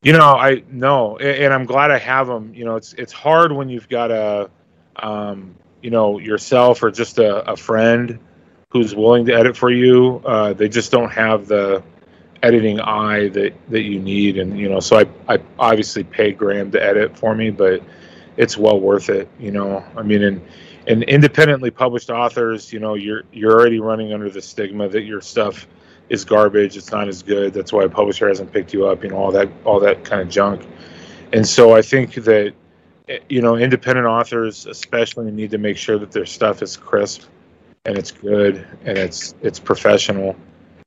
you know, I know, and, and I'm glad I have him. You know, it's it's hard when you've got a Um, you know, yourself or just a, a friend who's willing to edit for you. Uh, they just don't have the editing eye that, that you need. And, you know, so I, I obviously pay Graham to edit for me, but it's well worth it. You know, I mean, and, and independently published authors, you know, you're, you're already running under the stigma that your stuff is garbage. It's not as good. That's why a publisher hasn't picked you up, you know, all that, all that kind of junk. And so I think that, you know, independent authors especially need to make sure that their stuff is crisp and it's good and it's it's professional.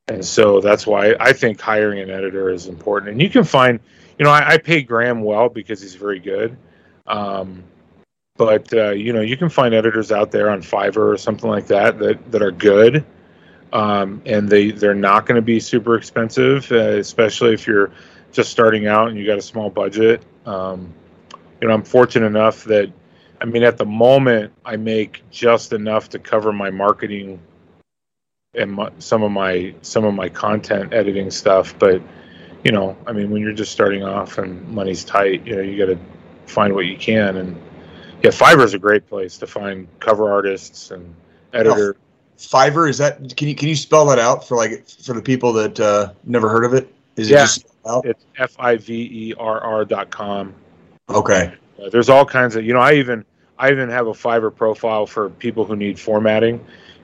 And so that's why I think hiring an editor is important. And you can find, you know, I, I pay Graham well because he's very good. Um, but, uh, you know, you can find editors out there on Fiverr or something like that that, that are good. Um, and they, they're not going to be super expensive, uh, especially if you're just starting out and you got a small budget. Um You know, I'm fortunate enough that, I mean, at the moment, I make just enough to cover my marketing and my, some of my some of my content editing stuff. But, you know, I mean, when you're just starting off and money's tight, you know, you got to find what you can. And yeah, Fiverr is a great place to find cover artists and editor. Oh, Fiverr, is that? Can you can you spell that out for like for the people that uh, never heard of it? Is yeah, it just spelled out? It's F I V E R R dot com. Okay. Uh, there's all kinds of, you know, I even I even have a Fiverr profile for people who need formatting.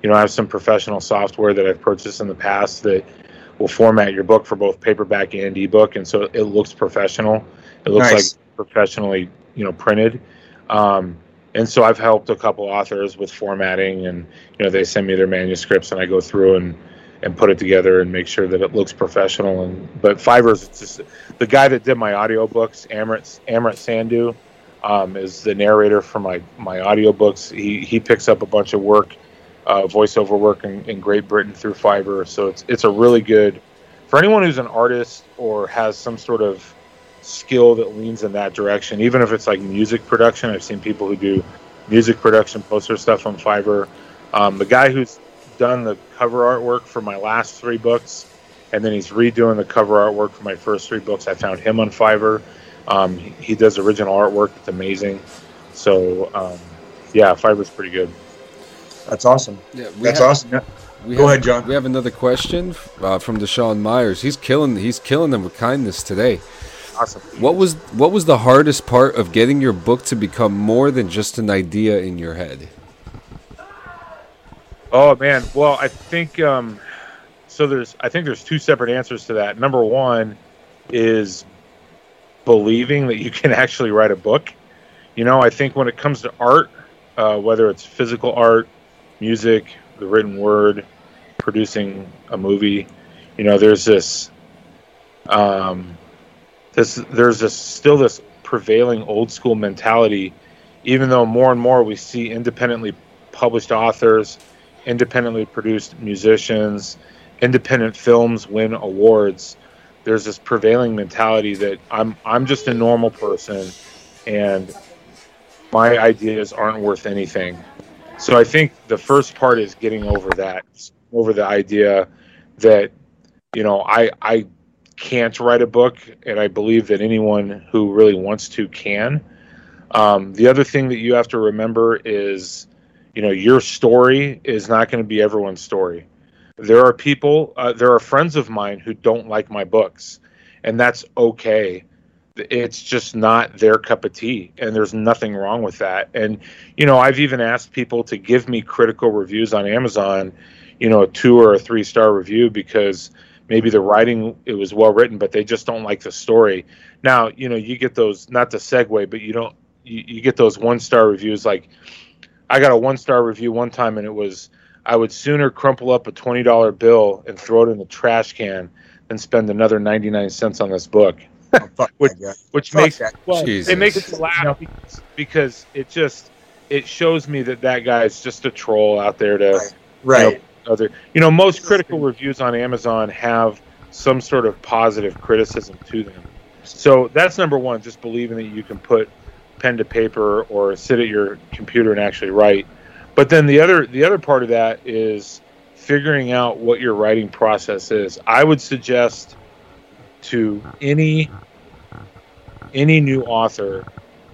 You know, I have some professional software that I've purchased in the past that will format your book for both paperback and ebook, and so it looks professional. It looks nice. Like professionally, you know, printed. Um, and so I've helped a couple authors with formatting, and you know, they send me their manuscripts, and I go through and. and put it together and make sure that it looks professional. And but Fiverr's just the guy that did my audiobooks, Amrit Amrit Sandhu, um, is the narrator for my my audiobooks. He he picks up a bunch of work, uh, voiceover work in, in Great Britain through Fiverr. So it's it's a really good for anyone who's an artist or has some sort of skill that leans in that direction. Even if it's like music production, I've seen people who do music production, post their stuff on Fiverr. Um, the guy who's done the cover artwork for my last three books, and then he's redoing the cover artwork for my first three books. I found him on Fiverr. Um, he, he does original artwork. It's amazing. So, um, yeah, Fiverr's pretty good. That's awesome. Yeah, we That's have, awesome. Yeah. We Go have, ahead, John. We have another question uh, from Deshaun Myers. He's killing. He's killing them with kindness today. Awesome. What was what was the hardest part of getting your book to become more than just an idea in your head? Oh man, well I think um, so. There's I think there's two separate answers to that. Number one is believing that you can actually write a book. You know, I think when it comes to art, uh, whether it's physical art, music, the written word, producing a movie, you know, there's this, um, this there's this still this prevailing old school mentality, even though more and more we see independently published authors. Independently produced musicians, independent films win awards. There's this prevailing mentality that I'm I'm just a normal person and my ideas aren't worth anything. So I think the first part is getting over that, over the idea that, you know, I I can't write a book, and I believe that anyone who really wants to can. Um, the other thing that you have to remember is you know, your story is not going to be everyone's story. There are people, uh, there are friends of mine who don't like my books, and that's okay. It's just not their cup of tea, and there's nothing wrong with that. And, you know, I've even asked people to give me critical reviews on Amazon, you know, a two or a three star review because maybe the writing, it was well written, but they just don't like the story. Now, you know, you get those, not to segue, but you don't, you, you get those one star reviews like, I got a one-star review one time, and it was, I would sooner crumple up a twenty dollar bill and throw it in the trash can than spend another ninety-nine cents on this book. Oh, fuck which which fuck makes well, it makes us laugh because, because it just, it shows me that that guy is just a troll out there to right. right. You know, other. You know, most critical reviews on Amazon have some sort of positive criticism to them. So that's number one, just believing that you can put pen to paper or sit at your computer and actually write. But then the other the other part of that is figuring out what your writing process is. I would suggest to any any new author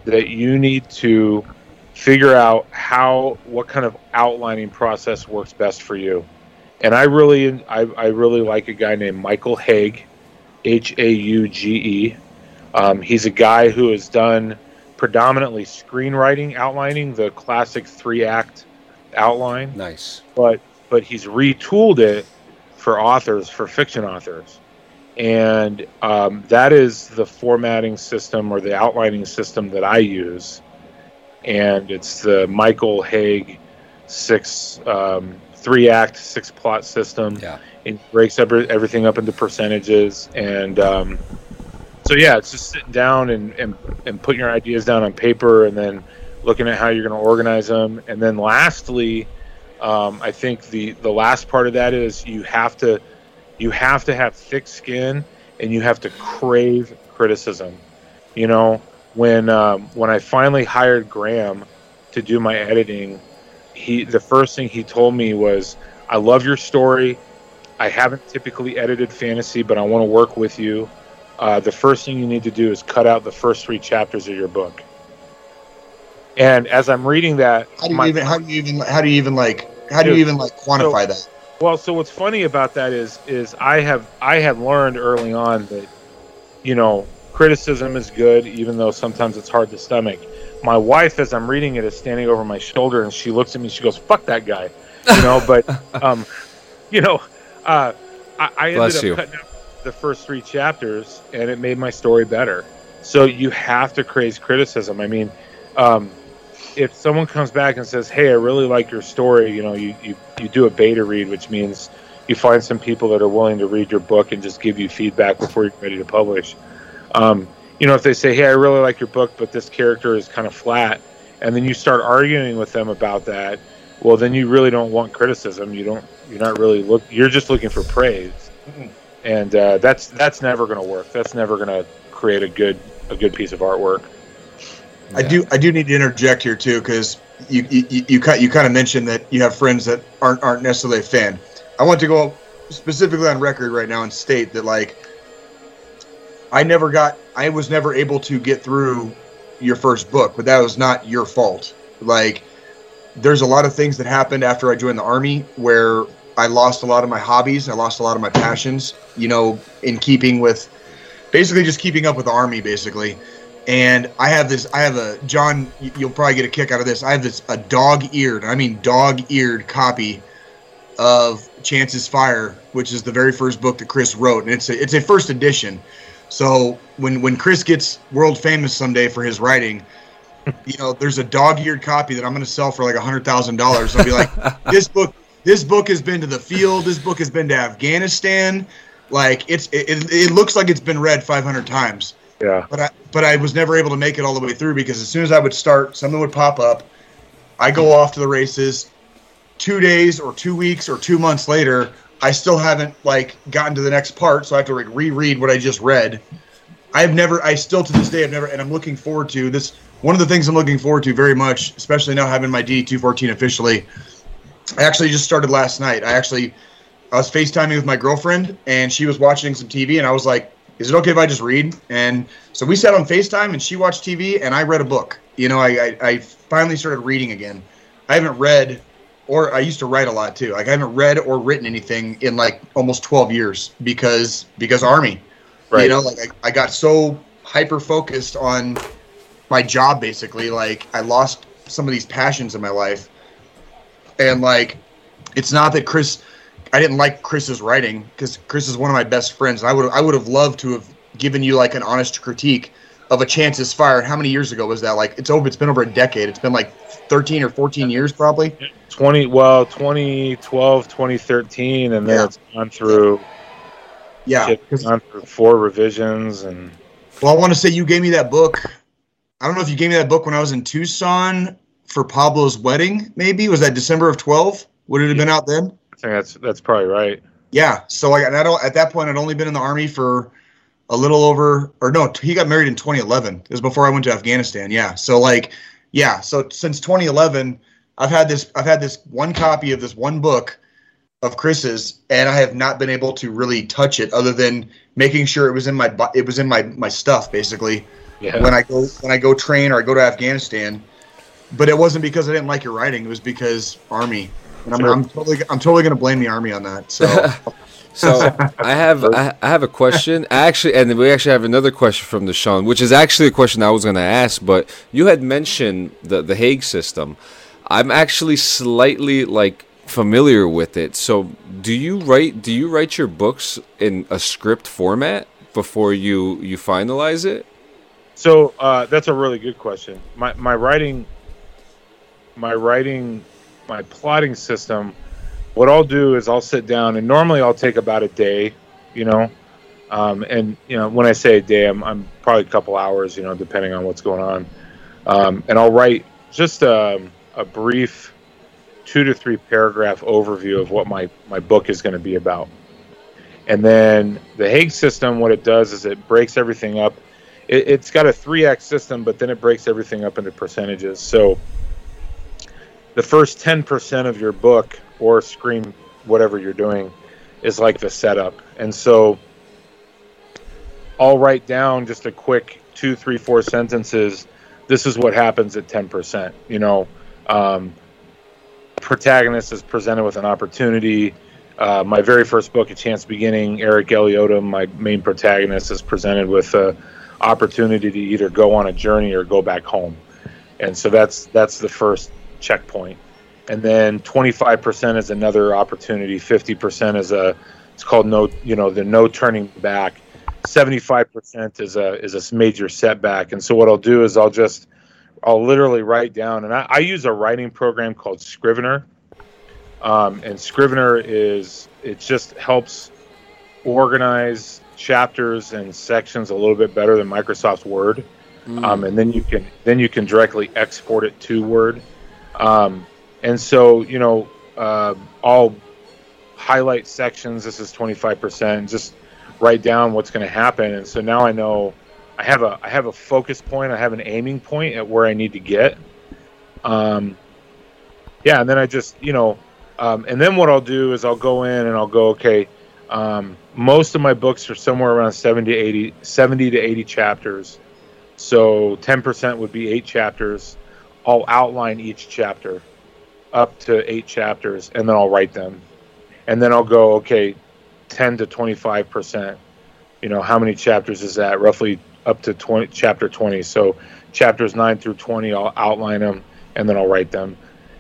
that you need to figure out how what kind of outlining process works best for you. And I really I, I really like a guy named Michael Hague, H A U G E. Um, he's a guy who has done predominantly screenwriting, outlining the classic three-act outline. Nice. But but he's retooled it for authors, for fiction authors. And um, that is the formatting system or the outlining system that I use. And it's the Michael Hague six um, three-act, six-plot system. Yeah. It breaks up everything up into percentages. And um, so, yeah, it's just sitting down and, and, and putting your ideas down on paper and then looking at how you're going to organize them. And then lastly, um, I think the, the last part of that is you have to – You have to have thick skin, and you have to crave criticism. You know, when um, when I finally hired Graham to do my editing, he the first thing he told me was, "I love your story. I haven't typically edited fantasy, but I want to work with you. Uh, the first thing you need to do is cut out the first three chapters of your book." And as I'm reading that, how do you my, even how do you even how do you even like how do you even like quantify so, that? Well, so what's funny about that is is I have I had learned early on that, you know, criticism is good, even though sometimes it's hard to stomach. My wife, as I'm reading it, is standing over my shoulder, and she looks at me and she goes, "Fuck that guy," you know. But, um, you know, uh, I, I ended up you. cutting out the first three chapters, and it made my story better. So you have to crave criticism. I mean, um, if someone comes back and says, "Hey, I really like your story," you know, you, you, you do a beta read, which means you find some people that are willing to read your book and just give you feedback before you're ready to publish. Um, you know, if they say, "Hey, I really like your book, but this character is kind of flat," and then you start arguing with them about that, well, then you really don't want criticism. You don't. You're not really look. You're just looking for praise, and uh, that's that's never going to work. That's never going to create a good a good piece of artwork. Yeah. I do. I do need to interject here too, because you you you kind you kind of mentioned that you have friends that aren't aren't necessarily a fan. I want to go specifically on record right now and state that, like, I never got. I was never able to get through your first book, but that was not your fault. Like, there's a lot of things that happened after I joined the Army where I lost a lot of my hobbies. I lost a lot of my passions. You know, in keeping with, basically just keeping up with the Army, basically. And I have this, I have a, John, you'll probably get a kick out of this. I have this, a dog-eared, I mean dog-eared copy of Chances Fire, which is the very first book that Chris wrote. And it's a, it's a first edition. So when, when Chris gets world famous someday for his writing, you know, there's a dog-eared copy that I'm going to sell for like one hundred thousand dollars. I'll be like, this book, this book has been to the field. This book has been to Afghanistan. Like, it's, it, it, it looks like it's been read five hundred times. Yeah, but I but I was never able to make it all the way through, because as soon as I would start, something would pop up. I go off to the races. Two days or two weeks or two months later, I still haven't like gotten to the next part, so I have to like reread what I just read. I have never. I still to this day have never, and I'm looking forward to this. One of the things I'm looking forward to very much, especially now having my D D two fourteen officially. I actually just started last night. I actually I was FaceTiming with my girlfriend, and she was watching some T V, and I was like, "Is it okay if I just read?" And so we sat on FaceTime, and she watched T V, and I read a book. You know, I, I, I finally started reading again. I haven't read, or I used to write a lot too. Like, I haven't read or written anything in like almost twelve years because because Army. Right. You know, like I, I got so hyper focused on my job basically. Like, I lost some of these passions in my life, and like it's not that Chris. I didn't like Chris's writing, because Chris is one of my best friends. And I would I would have loved to have given you like an honest critique of A Chances Fire. How many years ago was that? Like it's over. It's been over a decade. It's been like thirteen or fourteen years probably. Twenty. Well, twenty twelve, twenty thirteen, and then yeah. it's gone through. Yeah, it's gone through four revisions and. Well, I want to say you gave me that book. I don't know if you gave me that book when I was in Tucson for Pablo's wedding, maybe? Was that December of twelve? Would it have been out then? I think that's that's probably right. Yeah. So like, and I don't, at that point, I'd only been in the Army for a little over, or no, he got married in twenty eleven. It was before I went to Afghanistan. Yeah. So like, yeah. So since twenty eleven, I've had this, I've had this one copy of this one book of Chris's, and I have not been able to really touch it other than making sure it was in my, it was in my, my stuff basically. Yeah. When I go, when I go train or I go to Afghanistan, but it wasn't because I didn't like your writing. It was because Army, and I'm, sure. I'm totally, I'm totally going to blame the Army on that. So, so I have, I have a question actually, and we actually have another question from Deshaun, which is actually a question I was going to ask, but you had mentioned the, the Hague system. I'm actually slightly like, familiar with it. So do you write do you write your books in a script format before you you finalize it? So uh that's a really good question. My my writing my writing my plotting system, what I'll do is I'll sit down, and normally I'll take about a day, you know um and you know when I say a day, I'm, I'm probably a couple hours, you know depending on what's going on, um and I'll write just um a, a brief two to three paragraph overview of what my, my book is going to be about. And then the Hague system, what it does is it breaks everything up. It, it's got a three act system, but then it breaks everything up into percentages. So the first ten percent of your book or screen, whatever you're doing, is like the setup. And so I'll write down just a quick two, three, four sentences. This is what happens at ten percent, you know, um, protagonist is presented with an opportunity. Uh, my very first book, A Chance Beginning, Eric Eliota, my main protagonist, is presented with an opportunity to either go on a journey or go back home. And so that's that's the first checkpoint. And then twenty-five percent is another opportunity. fifty percent is a, it's called no, you know, the no turning back. seventy-five percent is a is a major setback. And so what I'll do is I'll just I'll literally write down, and I, I use a writing program called Scrivener. Um, and Scrivener is, it just helps organize chapters and sections a little bit better than Microsoft Word. Mm. Um, and then you can, then you can directly export it to Word. Um, and so, you know, uh, I'll highlight sections. This is twenty-five percent, just write down what's going to happen. And so now I know, I have a I have a focus point. I have an aiming point at where I need to get. Um, yeah, and then I just, you know, um, and then what I'll do is I'll go in and I'll go, okay, um, most of my books are somewhere around seventy to eighty chapters. So ten percent would be eight chapters. I'll outline each chapter up to eight chapters, and then I'll write them. And then I'll go, okay, ten to twenty-five percent. You know, how many chapters is that? Roughly up to twenty, chapter twenty. So chapters nine through twenty, I'll outline them, and then I'll write them.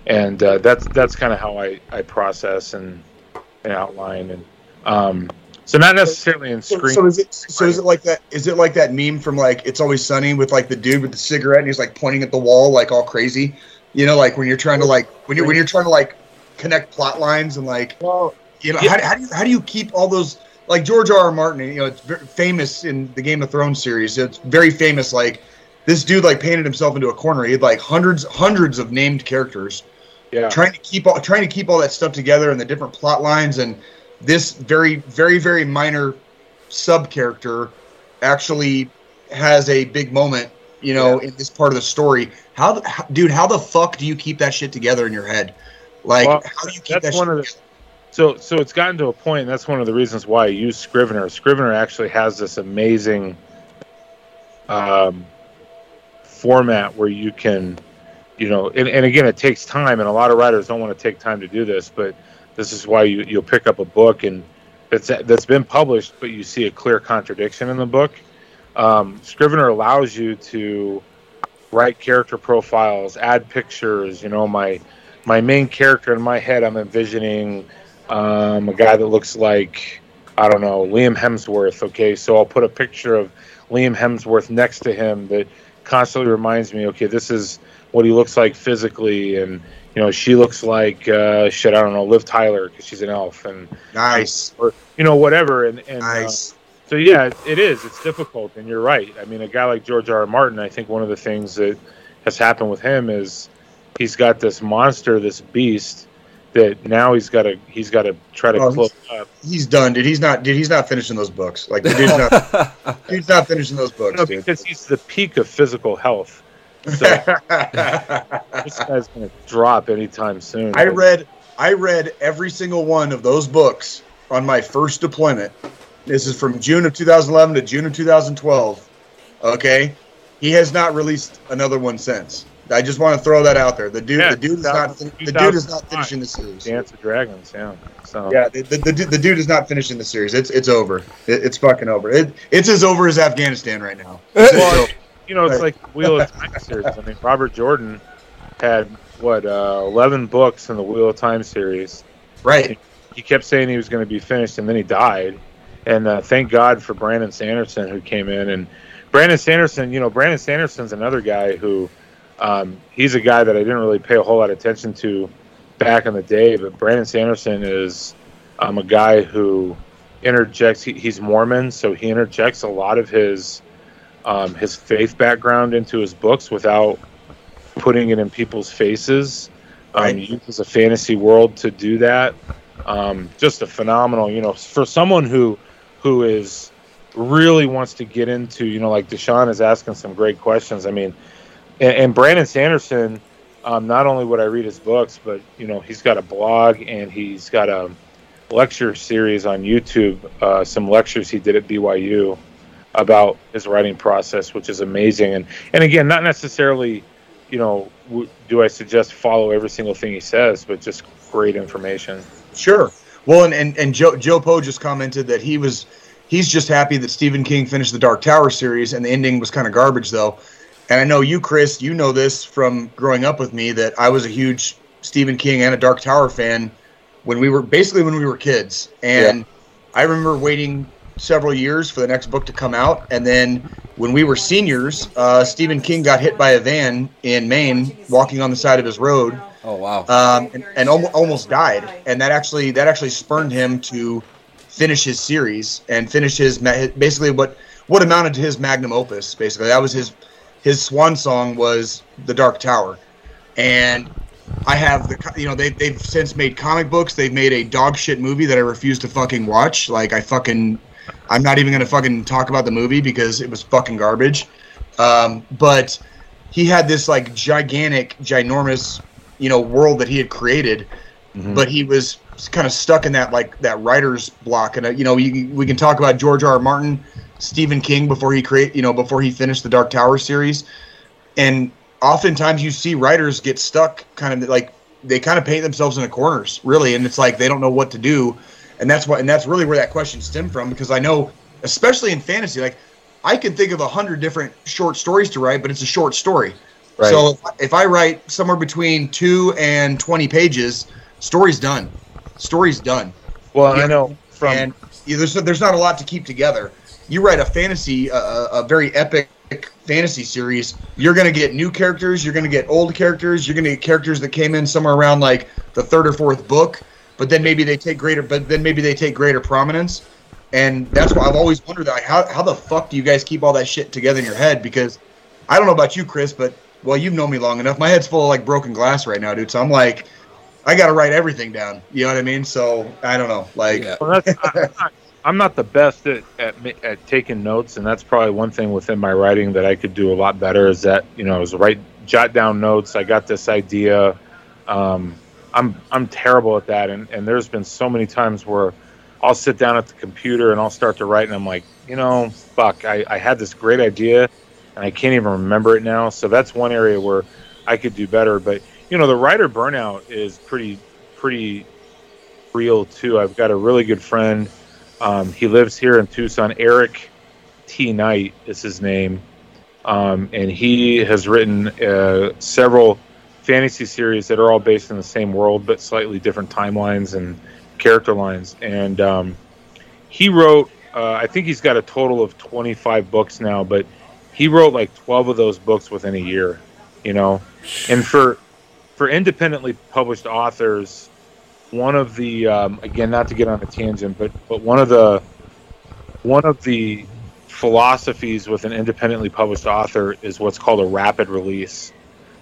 And uh, that's that's kind of how I, I process and, and outline. And um, so not necessarily in screen. So, so is it so is it like that? Is it like that meme from like It's Always Sunny with like the dude with the cigarette and he's like pointing at the wall like all crazy? You know, like when you're trying to like when you when you're trying to like connect plot lines and like you know yeah. how, how do you how do you keep all those? Like George R. R. Martin, you know, it's very famous in the Game of Thrones series. It's very famous. Like this dude, like painted himself into a corner. He had like hundreds, hundreds of named characters. Yeah. Trying to keep all, trying to keep all that stuff together and the different plot lines and this very, very, very minor sub character actually has a big moment. You know, yeah. in this part of the story. How, the, how, dude? How the fuck do you keep that shit together in your head? Like, well, how do you keep that shit together? So so it's gotten to a point, and that's one of the reasons why I use Scrivener. Scrivener actually has this amazing um, format where you can, you know, and, and again, it takes time, and a lot of writers don't want to take time to do this, but this is why you, you'll pick up a book and that's, that's been published, but you see a clear contradiction in the book. Um, Scrivener allows you to write character profiles, add pictures, you know, my, my main character in my head, I'm envisioning... Um, a guy that looks like, I don't know, Liam Hemsworth. Okay, so I'll put a picture of Liam Hemsworth next to him that constantly reminds me, okay, this is what he looks like physically. And, you know, she looks like, uh, shit, I don't know, Liv Tyler, because she's an elf. And nice. Or, you know, whatever. And, and nice. Uh, so, yeah, it, it is. It's difficult, and you're right. I mean, a guy like George R. R. Martin, I think one of the things that has happened with him is he's got this monster, this beast that now he's got to he's got to try to oh, close he's, up. He's done, dude. He's not, dude. He's not finishing those books. Like, dude's not, he's not finishing those books, no, dude. Because he's the peak of physical health. So this guy's gonna drop anytime soon. I right? read, I read every single one of those books on my first deployment. This is from June of two thousand eleven to June of two thousand twelve. Okay, he has not released another one since. I just want to throw that out there. The dude, yeah, the dude is not, the dude is not finishing the series. Dance of Dragons, yeah. So yeah, the, the, the, the dude is not finishing the series. It's it's over. It, it's fucking over. It it's as over as Afghanistan right now. Well, you know, it's like Wheel of Time series. I mean, Robert Jordan had what uh, eleven books in the Wheel of Time series. Right. He, he kept saying he was going to be finished, and then he died. And uh, thank God for Brandon Sanderson, who came in. And Brandon Sanderson, you know, Brandon Sanderson's another guy who. Um, he's a guy that I didn't really pay a whole lot of attention to back in the day, but Brandon Sanderson is um, a guy who interjects. He, he's Mormon, so he interjects a lot of his um, his faith background into his books without putting it in people's faces. Um, right. He uses a fantasy world to do that. Um, just a phenomenal, you know, for someone who who is really wants to get into, you know, like Deshaun is asking some great questions. I mean. And Brandon Sanderson, um, not only would I read his books, but you know he's got a blog and he's got a lecture series on YouTube. Uh, some lectures he did at B Y U about his writing process, which is amazing. And and again, not necessarily, you know, w- do I suggest follow every single thing he says, but just great information. Sure. Well, and and, and Joe Joe Poe just commented that he was he's just happy that Stephen King finished the Dark Tower series, and the ending was kind of garbage though. And I know you, Chris, you know this from growing up with me, that I was a huge Stephen King and a Dark Tower fan when we were basically when we were kids. And yeah. I remember waiting several years for the next book to come out. And then when we were seniors, uh, Stephen King got hit by a van in Maine, walking on the side of his road. Oh, wow. Um, and and al- almost died. And that actually that actually spurned him to finish his series and finish his basically what, what amounted to his magnum opus. Basically, that was his. His swan song was The Dark Tower, and I have the you know they they've since made comic books. They've made a dog shit movie that I refuse to fucking watch. Like I fucking, I'm not even gonna fucking talk about the movie because it was fucking garbage. Um, but he had this like gigantic, ginormous, you know, world that he had created, mm-hmm. but he was kind of stuck in that like that writer's block. And uh, you know you, we can talk about George R. R. Martin. Stephen King before he create, you know, before he finished the Dark Tower series, and oftentimes you see writers get stuck, kind of like they kind of paint themselves in the corners, really, and it's like they don't know what to do, and that's what, and that's really where that question stemmed from, because I know, especially in fantasy, like I can think of a hundred different short stories to write, but it's a short story, right. So if I write somewhere between two and twenty pages, story's done, story's done. Well, yeah. I know from and there's there's not a lot to keep together. You write a fantasy, uh, a very epic fantasy series, you're going to get new characters, you're going to get old characters, you're going to get characters that came in somewhere around like the third or fourth book, but then maybe they take greater, but then maybe they take greater prominence, and that's why I've always wondered like how how the fuck do you guys keep all that shit together in your head? Because I don't know about you, Chris, but well, you've known me long enough. My head's full of like broken glass right now, dude. So I'm like, I got to write everything down. You know what I mean? So I don't know, like. Yeah. Well, that's, I, I, I'm not the best at, at at taking notes, and that's probably one thing within my writing that I could do a lot better is that, you know, is write, jot down notes. I got this idea. Um, I'm I'm terrible at that, and, and there's been so many times where I'll sit down at the computer and I'll start to write, and I'm like, you know, fuck, I, I had this great idea, and I can't even remember it now. So that's one area where I could do better. But, you know, the writer burnout is pretty pretty real, too. I've got a really good friend. Um, he lives here in Tucson. Eric T. Knight is his name, um, and he has written uh, several fantasy series that are all based in the same world, but slightly different timelines and character lines. And um, he wrote, uh, I think he's got a total of twenty-five books now, but he wrote like twelve of those books within a year, you know. And for for independently published authors. One of the um, again, not to get on a tangent, but, but one of the one of the philosophies with an independently published author is what's called a rapid release.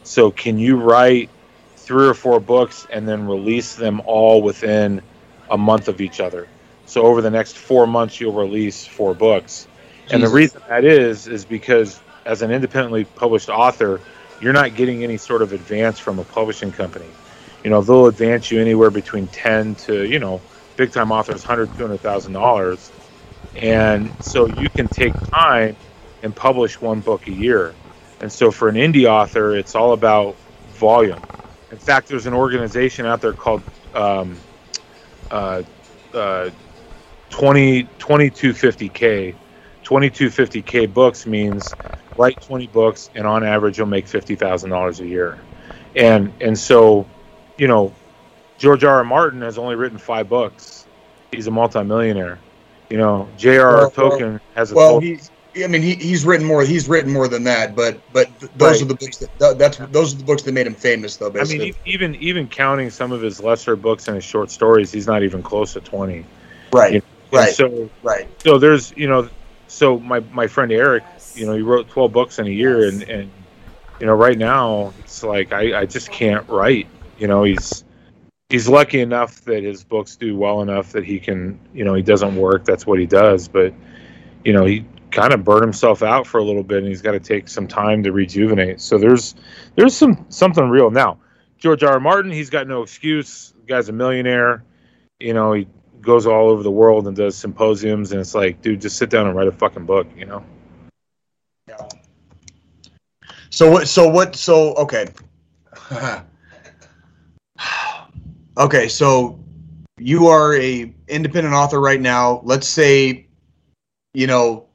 So can you write three or four books and then release them all within a month of each other. So over the next four months, you'll release four books. Jesus. And the reason that is, is because as an independently published author, you're not getting any sort of advance from a publishing company. You know, they'll advance you anywhere between ten to, you know, big time authors, one hundred thousand dollars, two hundred thousand dollars. And so you can take time and publish one book a year. And so for an indie author, it's all about volume. In fact, there's an organization out there called um, uh, uh, twenty-two fifty K. twenty-two fifty K books means write twenty books, and on average, you'll make fifty thousand dollars a year. And and so, you know, George R. R. Martin has only written five books. He's a multimillionaire. You know, J R R. Well, Tolkien well, has a well, he's I mean, he he's written more. He's written more than that, but but those right. are the books that that's those are the books that made him famous, though. Basically, I mean, even even counting some of his lesser books and his short stories, he's not even close to twenty. Right, you know? right, so, right. So there's you know, so my, my friend Eric, you know, he wrote twelve books in a year, and, and you know, right now it's like I, I just can't write. You know, he's he's lucky enough that his books do well enough that he can, you know, he doesn't work. That's what he does, but you know he. kind of burn himself out for a little bit, and he's got to take some time to rejuvenate. So there's there's some something real. Now, George R. R. Martin, he's got no excuse. The guy's a millionaire. You know, he goes all over the world and does symposiums, and it's like, dude, just sit down and write a fucking book, you know? Yeah. So what? So what? So okay. Okay. So you are a independent author right now. Let's say, you know,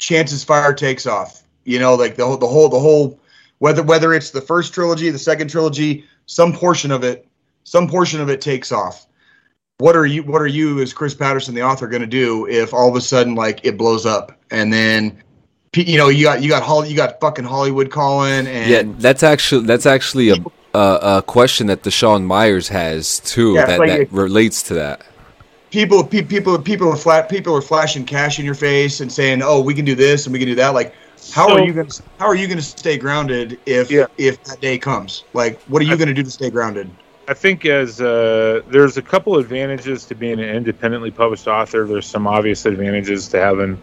Chances Fire takes off, you know, like the whole, the whole, the whole, whether, whether it's the first trilogy, the second trilogy, some portion of it, some portion of it takes off. What are you, what are you as Chris Patterson, the author, going to do if all of a sudden, like, it blows up and then, you know, you got, you got, you got fucking Hollywood calling? And yeah, that's actually, that's actually a, a, a question that Deshaun Myers has too, yeah, that, like, that relates to that. People, pe- people, people are flat. People are flashing cash in your face and saying, "Oh, we can do this and we can do that." Like, how so, are you going? How are you going to stay grounded if yeah. if that day comes? Like, what are you going to do to stay grounded? I think as uh, there's a couple advantages to being an independently published author. There's some obvious advantages to having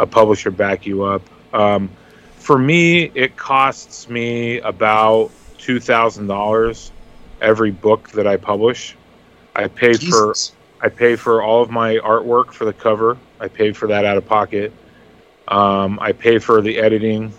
a publisher back you up. Um, for me, it costs me about two thousand dollars every book that I publish. I pay Jesus. for. I pay for all of my artwork for the cover. I pay for that out of pocket. Um, I pay for the editing.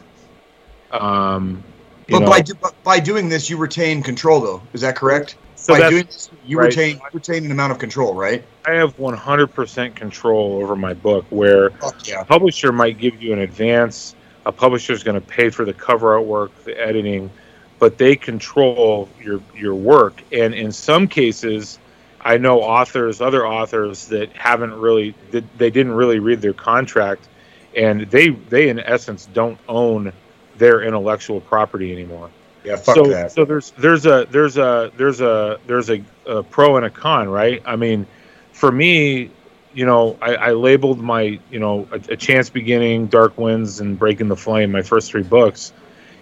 Um, but by, do, by doing this, you retain control, though. Is that correct? So by doing this, you right. retain you retain an amount of control, right? I have one hundred percent control over my book, where oh, yeah. a publisher might give you an advance. A publisher's going to pay for the cover artwork, the editing, but they control your your work. And in some cases, I know authors, other authors that haven't really, that they didn't really read their contract, and they, they in essence don't own their intellectual property anymore. Yeah, fuck so, that. So there's there's a there's a there's a there's a, a pro and a con, right? I mean, for me, you know, I, I labeled my, you know, a, a Chance Beginning, Dark Winds, and Breaking the Flame, my first three books.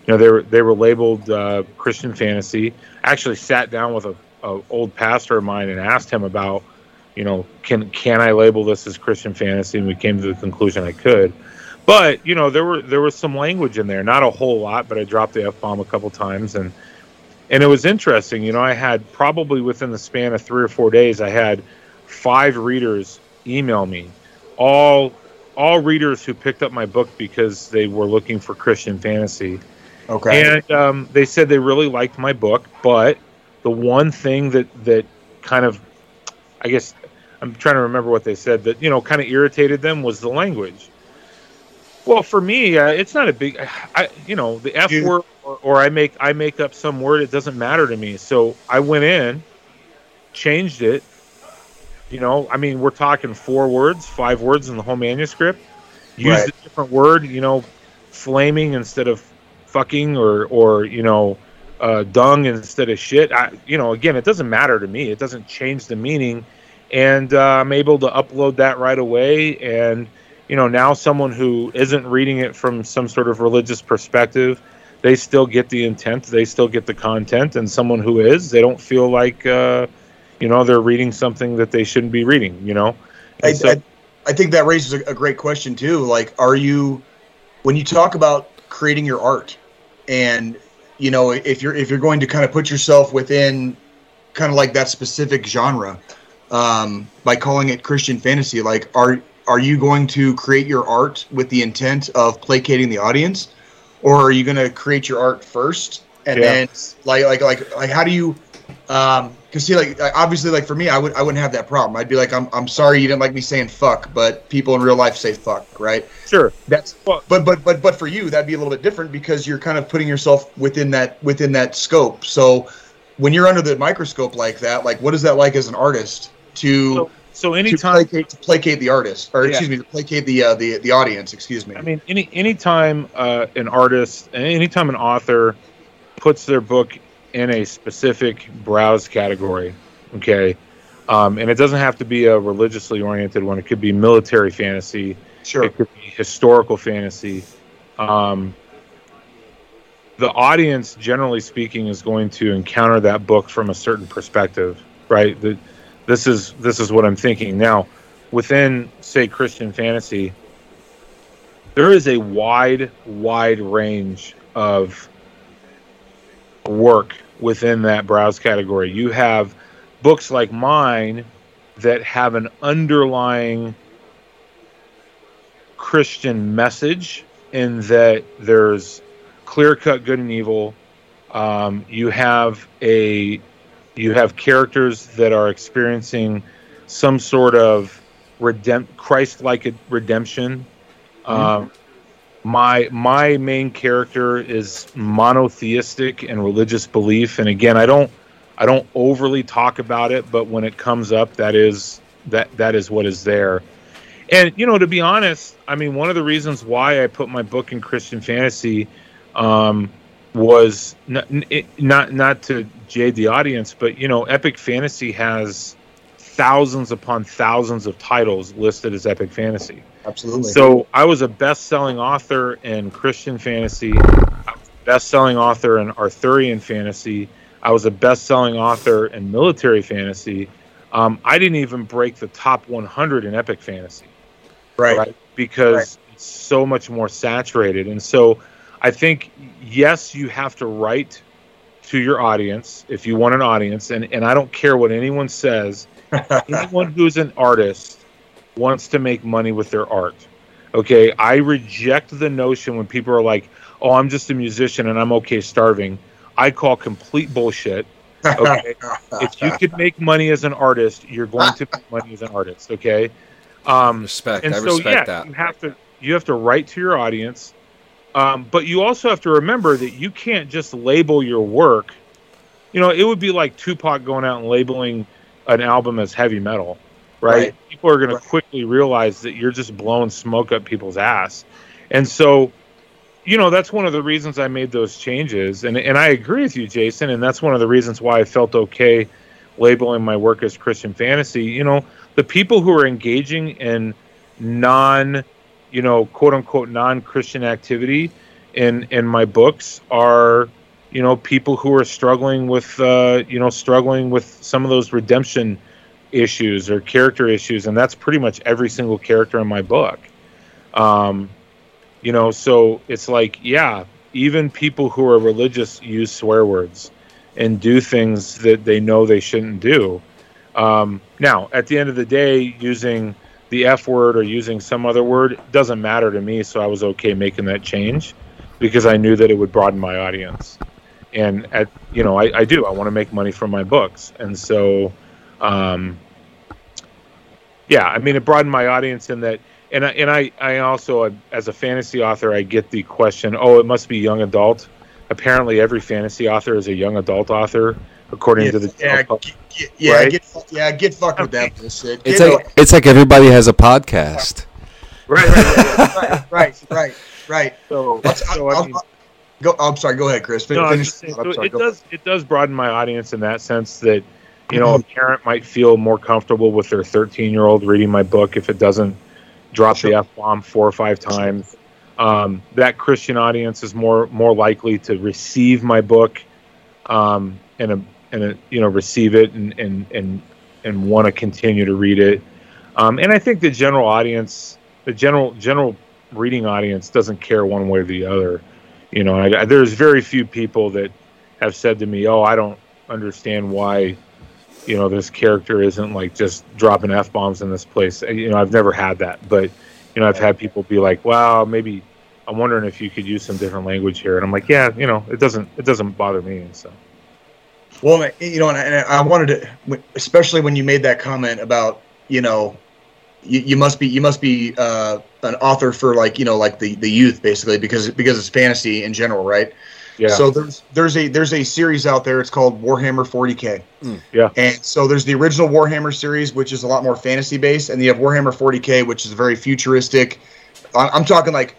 You know, they were they were labeled uh, Christian fantasy. I actually sat down with a. an old pastor of mine and asked him about, you know, can can I label this as Christian fantasy? And we came to the conclusion I could. But, you know, there were there was some language in there. Not a whole lot, but I dropped the F-bomb a couple times. And and it was interesting. You know, I had probably within the span of three or four days, I had five readers email me. All, all readers who picked up my book because they were looking for Christian fantasy. Okay. And um, they said they really liked my book, but the one thing that, that kind of, I guess, I'm trying to remember what they said, that, you know, kind of irritated them was the language. Well, for me, uh, it's not a big, I, you know, the F Dude. word, or, or I make I make up some word, it doesn't matter to me. So I went in, changed it, you know, I mean, we're talking four words, five words in the whole manuscript. Used right. a different word, you know, flaming instead of fucking, or, or you know, Uh, dung instead of shit. I, you know, again, it doesn't matter to me. It doesn't change the meaning, and uh, I'm able to upload that right away. And you know, now someone who isn't reading it from some sort of religious perspective, they still get the intent, they still get the content, and someone who is, they don't feel like, uh, you know, they're reading something that they shouldn't be reading, you know? I, so, I, I think that raises a, a great question, too. Like, are you, when you talk about creating your art, and, you know, if you're, if you're going to kind of put yourself within kind of like that specific genre, um, by calling it Christian fantasy, like, are, are you going to create your art with the intent of placating the audience? Or are you going to create your art first, and yeah. then like, like, like, like, how do you? Um, cause see, like, obviously, like for me, I would, I wouldn't have that problem. I'd be like, I'm, I'm sorry you didn't like me saying fuck, but people in real life say fuck, right? Sure. That's, well, but, but, but, but for you, that'd be a little bit different because you're kind of putting yourself within that, within that scope. So when you're under the microscope like that, like, what is that like as an artist to? So So anytime to placate, to placate the artist, or yeah. excuse me, to placate the uh, the the audience, excuse me. I mean, any anytime uh, an artist, anytime an author puts their book in a specific browse category, okay, um, and it doesn't have to be a religiously oriented one. It could be military fantasy, sure. It could be historical fantasy. Um, the audience, generally speaking, is going to encounter that book from a certain perspective, right? The This is this is what I'm thinking. Now, within, say, Christian fantasy, there is a wide, wide range of work within that browse category. You have books like mine that have an underlying Christian message in that there's clear-cut good and evil. Um, you have a... You have characters that are experiencing some sort of redemp- Christ-like redemption. Mm-hmm. Um, my my main character is monotheistic in religious belief, and again, I don't I don't overly talk about it, but when it comes up, that is that that is what is there. And you know, to be honest, I mean, one of the reasons why I put my book in Christian fantasy. Um, was not, not not to jade the audience, but you know, epic fantasy has thousands upon thousands of titles listed as epic fantasy. Absolutely. So I was a best-selling author in Christian fantasy, best-selling author in Arthurian fantasy. I was a best-selling author in military fantasy. Um, I didn't even break the top one hundred in epic fantasy, right? right? Because right. it's so much more saturated, and so. I think, yes, you have to write to your audience if you want an audience, and, and I don't care what anyone says. Anyone who's an artist wants to make money with their art, okay? I reject the notion when people are like, oh, I'm just a musician and I'm okay starving. I call complete bullshit, okay? If you could make money as an artist, you're going to make money as an artist, okay? Um, respect, and I so, respect yeah, that. You have to, you have to write to your audience. Um, but you also have to remember that you can't just label your work. You know, it would be like Tupac going out and labeling an album as heavy metal, right? right. People are going right. to quickly realize that you're just blowing smoke up people's ass. And so, you know, that's one of the reasons I made those changes. And and I agree with you, Jason, and that's one of the reasons why I felt okay labeling my work as Christian fantasy. You know, the people who are engaging in non- you know, quote-unquote non-Christian activity in, in my books are, you know, people who are struggling with, uh, you know, struggling with some of those redemption issues or character issues, and that's pretty much every single character in my book. Um, you know, so it's like, yeah, even people who are religious use swear words and do things that they know they shouldn't do. Um, now, at the end of the day, using... the F word or using some other word doesn't matter to me, so I was okay making that change because I knew that it would broaden my audience. And at you know, I, I do. I want to make money from my books, and so, um, yeah. I mean, it broadened my audience in that. And I, and I, I also, as a fantasy author, I get the question, "Oh, it must be young adult." Apparently, every fantasy author is a young adult author. According yeah, to the yeah, g- g- yeah, right? get fuck, yeah, get fucked with that bullshit. It's like it. it's like everybody has a podcast. Right, right, right, right, right, right. So, I'll, so I'll, I mean, I'll, go. I'm sorry. Go ahead, Chris. No, Finish, saying, so sorry, it does ahead. it does broaden my audience in that sense that you know mm-hmm. a parent might feel more comfortable with their thirteen year old reading my book if it doesn't drop sure. the F bomb four or five times. Um, that Christian audience is more more likely to receive my book, um, and a, and a, you know receive it and and and and want to continue to read it. Um, and I think the general audience, the general general reading audience, doesn't care one way or the other. You know, I, I, there's very few people that have said to me, "Oh, I don't understand why, you know, this character isn't like just dropping F-bombs in this place." You know, I've never had that, but you know, I've had people be like, "Wow, maybe I'm wondering if you could use some different language here," and I'm like, "Yeah, you know, it doesn't it doesn't bother me." So, well, you know, and I, and I wanted to, especially when you made that comment about, you know, you, you must be you must be uh, an author for like you know like the, the youth basically because because it's fantasy in general, right? Yeah. So there's there's a there's a series out there. It's called Warhammer forty K. Mm. Yeah. And so there's the original Warhammer series, which is a lot more fantasy based, and you have Warhammer forty K, which is very futuristic. I'm talking like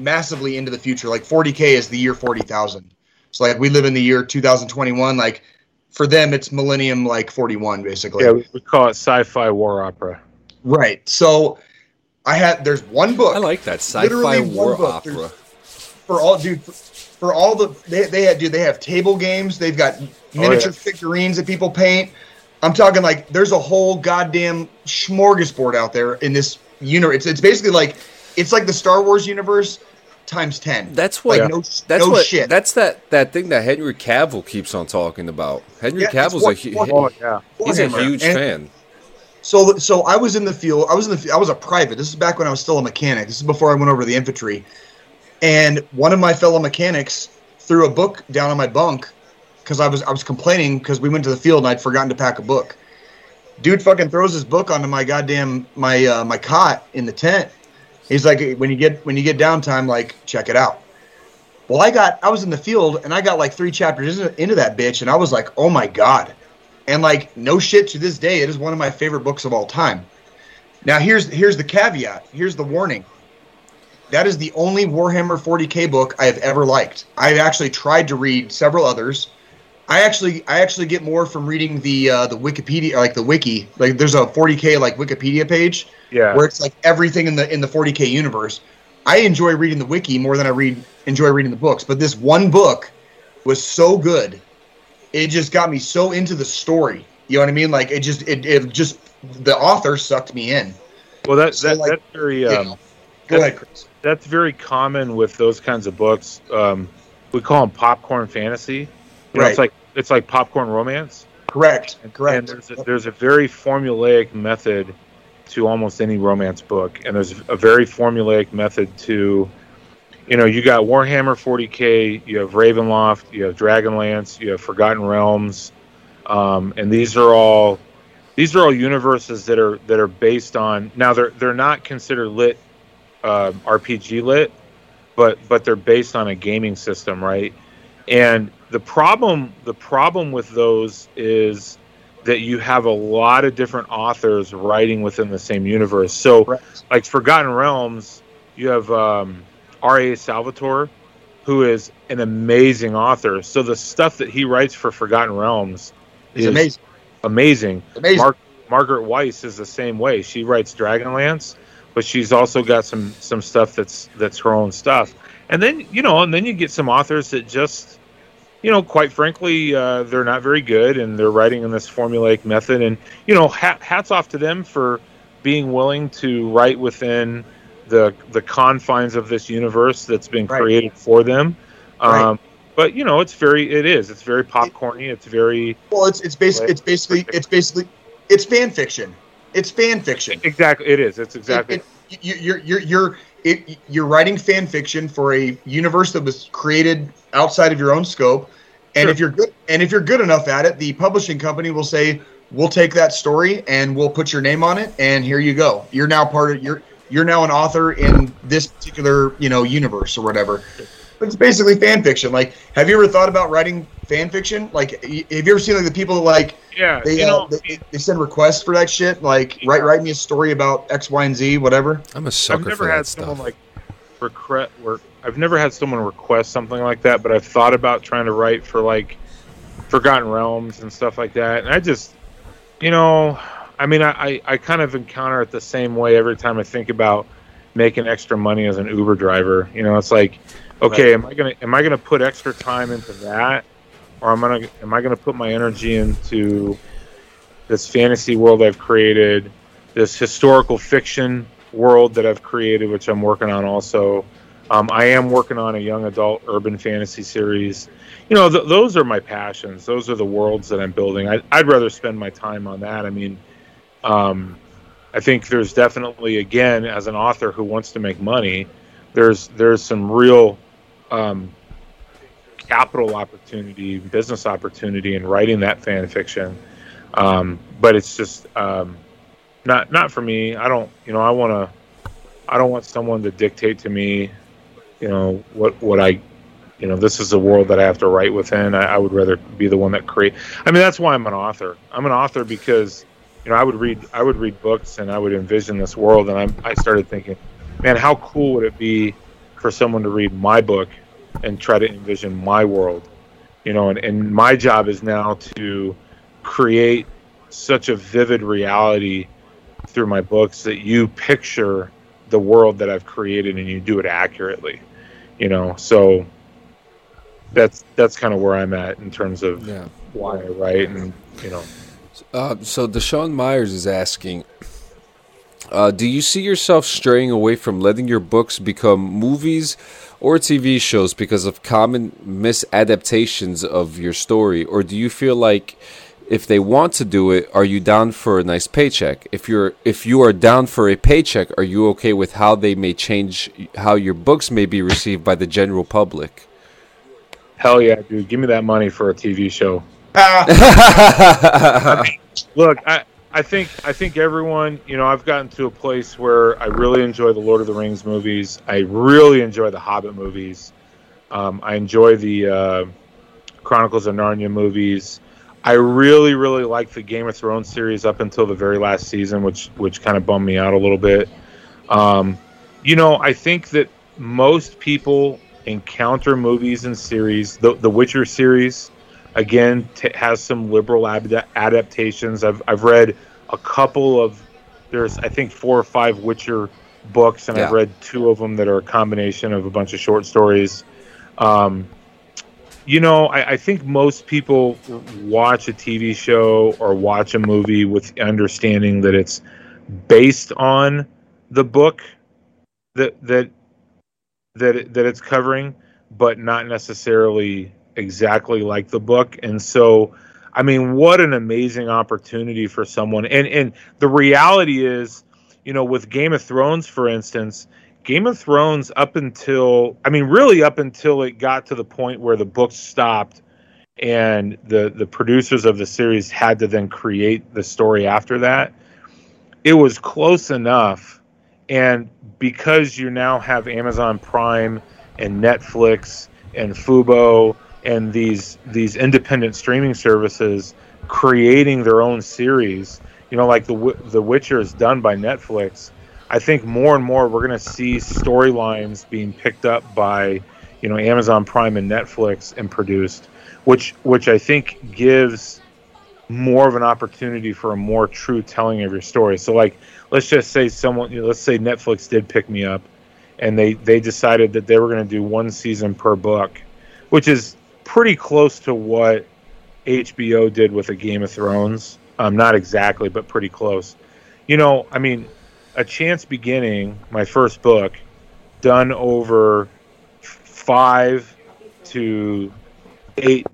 massively into the future. Like forty K is the year forty thousand. So like we live in the year two thousand twenty-one. Like for them, it's millennium like forty-one basically. Yeah, we call it sci-fi war opera. Right. So I had there's one book. I like that sci-fi war opera. For all dude. For, For all the they they had do they have table games, they've got miniature oh, yeah. figurines that people paint. I'm talking like there's a whole goddamn smorgasbord out there in this universe. It's it's basically like it's like the Star Wars universe times ten. That's what like, yeah. no, that's no what, shit. That's that, that thing that Henry Cavill keeps on talking about. Henry yeah, Cavill's what, a huge oh, yeah. he's a huge and fan. So so I was in the field. I was in the I was a private. This is back when I was still a mechanic. This is before I went over to the infantry. And one of my fellow mechanics threw a book down on my bunk because I was I was complaining because we went to the field and I'd forgotten to pack a book. Dude fucking throws his book onto my goddamn my uh, my cot in the tent. He's like, when you get when you get downtime, like check it out. Well, I got I was in the field and I got like three chapters into that bitch and I was like, oh my god. And like no shit, to this day, it is one of my favorite books of all time. Now here's here's the caveat. Here's the warning. That is the only Warhammer forty K book I have ever liked. I've actually tried to read several others. I actually, I actually get more from reading the uh, the Wikipedia, like the wiki. Like there's a forty K like Wikipedia page, yeah, where it's like everything in the in the forty K universe. I enjoy reading the wiki more than I read enjoy reading the books. But this one book was so good, it just got me so into the story. You know what I mean? Like it just, it, it just the author sucked me in. Well, that's so that, like, that's very. Um, you know, go ahead, Chris. That's very common with those kinds of books. Um, we call them popcorn fantasy. You know, right. It's like it's like popcorn romance. Correct. And, Correct. And there's a, there's a very formulaic method to almost any romance book, and there's a very formulaic method to, you know, you got Warhammer forty K, you have Ravenloft, you have Dragonlance, you have Forgotten Realms, um, and these are all these are all universes that are that are based on. Now they're they're not considered lit. Uh, R P G lit, but but they're based on a gaming system, right? And the problem the problem with those is that you have a lot of different authors writing within the same universe. So, right. Like Forgotten Realms, you have um, R A Salvatore, who is an amazing author. So the stuff that he writes for Forgotten Realms it's is amazing. Amazing. amazing. Mar- Margaret Weiss is the same way. She writes Dragonlance. But she's also got some, some stuff that's that's her own stuff, and then you know, and then you get some authors that just, you know, quite frankly, uh, they're not very good, and they're writing in this formulaic method, and you know, hat, hats off to them for being willing to write within the the confines of this universe that's been right. created for them. Um, right. But you know, it's very it is it's very popcorny. It's very well. It's it's basically it's basically it's basically it's fan fiction. It's fan fiction. Exactly, it is. It's exactly. It, it, you're you're you're it, you're writing fan fiction for a universe that was created outside of your own scope, and sure. if you're good and if you're good enough at it, the publishing company will say, "We'll take that story and we'll put your name on it, and here you go. You're now part of you're you're now an author in this particular you know universe or whatever." But it's basically fan fiction. Like, have you ever thought about writing fan fiction? Like, have you ever seen like the people that like yeah, they, you know, uh, they they send requests for that shit? Like, write write me a story about X, Y, and Z, whatever. I'm a sucker I've never for had that someone stuff. Like regret. Or, I've never had someone request something like that, but I've thought about trying to write for like Forgotten Realms and stuff like that. And I just, you know, I mean, I, I, I kind of encounter it the same way every time I think about making extra money as an Uber driver. You know, it's like, okay, right. am I gonna am I gonna put extra time into that, or am I gonna am I gonna put my energy into this fantasy world I've created, this historical fiction world that I've created, which I'm working on also. Um, I am working on a young adult urban fantasy series. You know, th- those are my passions. Those are the worlds that I'm building. I- I'd rather spend my time on that. I mean, um, I think there's definitely, again, as an author who wants to make money, there's there's some real um, capital opportunity, business opportunity in writing that fan fiction. Um, but it's just um, not not for me. I don't, you know, I want to. I don't want someone to dictate to me, you know, what what I, you know, this is the world that I have to write within. I, I would rather be the one that create. I mean, that's why I'm an author. I'm an author because, you know, I would read I would read books and I would envision this world, and I I started thinking, man, how cool would it be for someone to read my book and try to envision my world, you know? And, and my job is now to create such a vivid reality through my books that you picture the world that I've created and you do it accurately, you know? So that's, that's kind of where I'm at in terms of yeah. why I write. And, you know, uh, so Deshaun Myers is asking, uh, do you see yourself straying away from letting your books become movies or T V shows because of common misadaptations of your story? Or do you feel like, if they want to do it, are you down for a nice paycheck? If you're, if you are down for a paycheck, are you okay with how they may change, how your books may be received by the general public? Hell yeah, dude! Give me that money for a T V show. Ah. I mean, look, I, I think, I think everyone, you know, I've gotten to a place where I really enjoy the Lord of the Rings movies. I really enjoy the Hobbit movies. Um, I enjoy the uh, Chronicles of Narnia movies. I really, really liked the Game of Thrones series up until the very last season, which which kind of bummed me out a little bit. Um, you know, I think that most people encounter movies and series. The, the Witcher series, again, t- has some liberal ad- adaptations. I've I've read a couple of, there's I think four or five Witcher books, and yeah. I've read two of them that are a combination of a bunch of short stories. Um You know, I, I think most people watch a T V show or watch a movie with the understanding that it's based on the book that that that that it's covering, but not necessarily exactly like the book. And so, I mean, what an amazing opportunity for someone. And and the reality is, you know, with Game of Thrones, for instance, Game of Thrones up until, I mean, really up until it got to the point where the books stopped and the, the producers of the series had to then create the story after that, it was close enough. And because you now have Amazon Prime and Netflix and Fubo and these these independent streaming services creating their own series, you know, like The, the Witcher is done by Netflix, I think more and more we're going to see storylines being picked up by, you know, Amazon Prime and Netflix and produced, which which I think gives more of an opportunity for a more true telling of your story. So, like, let's just say someone, you know, let's say Netflix did pick me up, and they, they decided that they were going to do one season per book, which is pretty close to what H B O did with a Game of Thrones. Um, not exactly, but pretty close. You know, I mean, A Chance Beginning, my first book, done over five to eight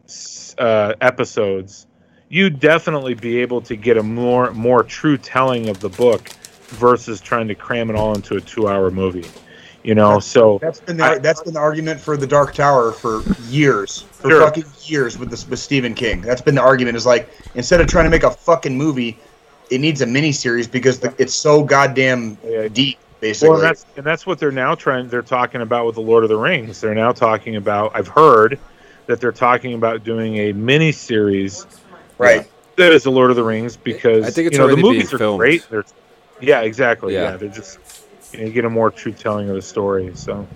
uh, episodes, you'd definitely be able to get a more more true telling of the book versus trying to cram it all into a two-hour movie. You know, so that's been the, I, that's been the argument for The Dark Tower for years, for sure. fucking years with this, with Stephen King. That's been the argument. Is like, instead of trying to make a fucking movie, it needs a miniseries because the, it's so goddamn deep, basically. Well, and that's, and that's what they're now trying. They're talking about with the Lord of the Rings. They're now talking about. I've heard that they're talking about doing a miniseries, right? That is the Lord of the Rings, because I think it's, you know, the movies are filmed. Great. They're, yeah, exactly. Yeah. yeah, they're just, you know, you get a more true telling of the story. So,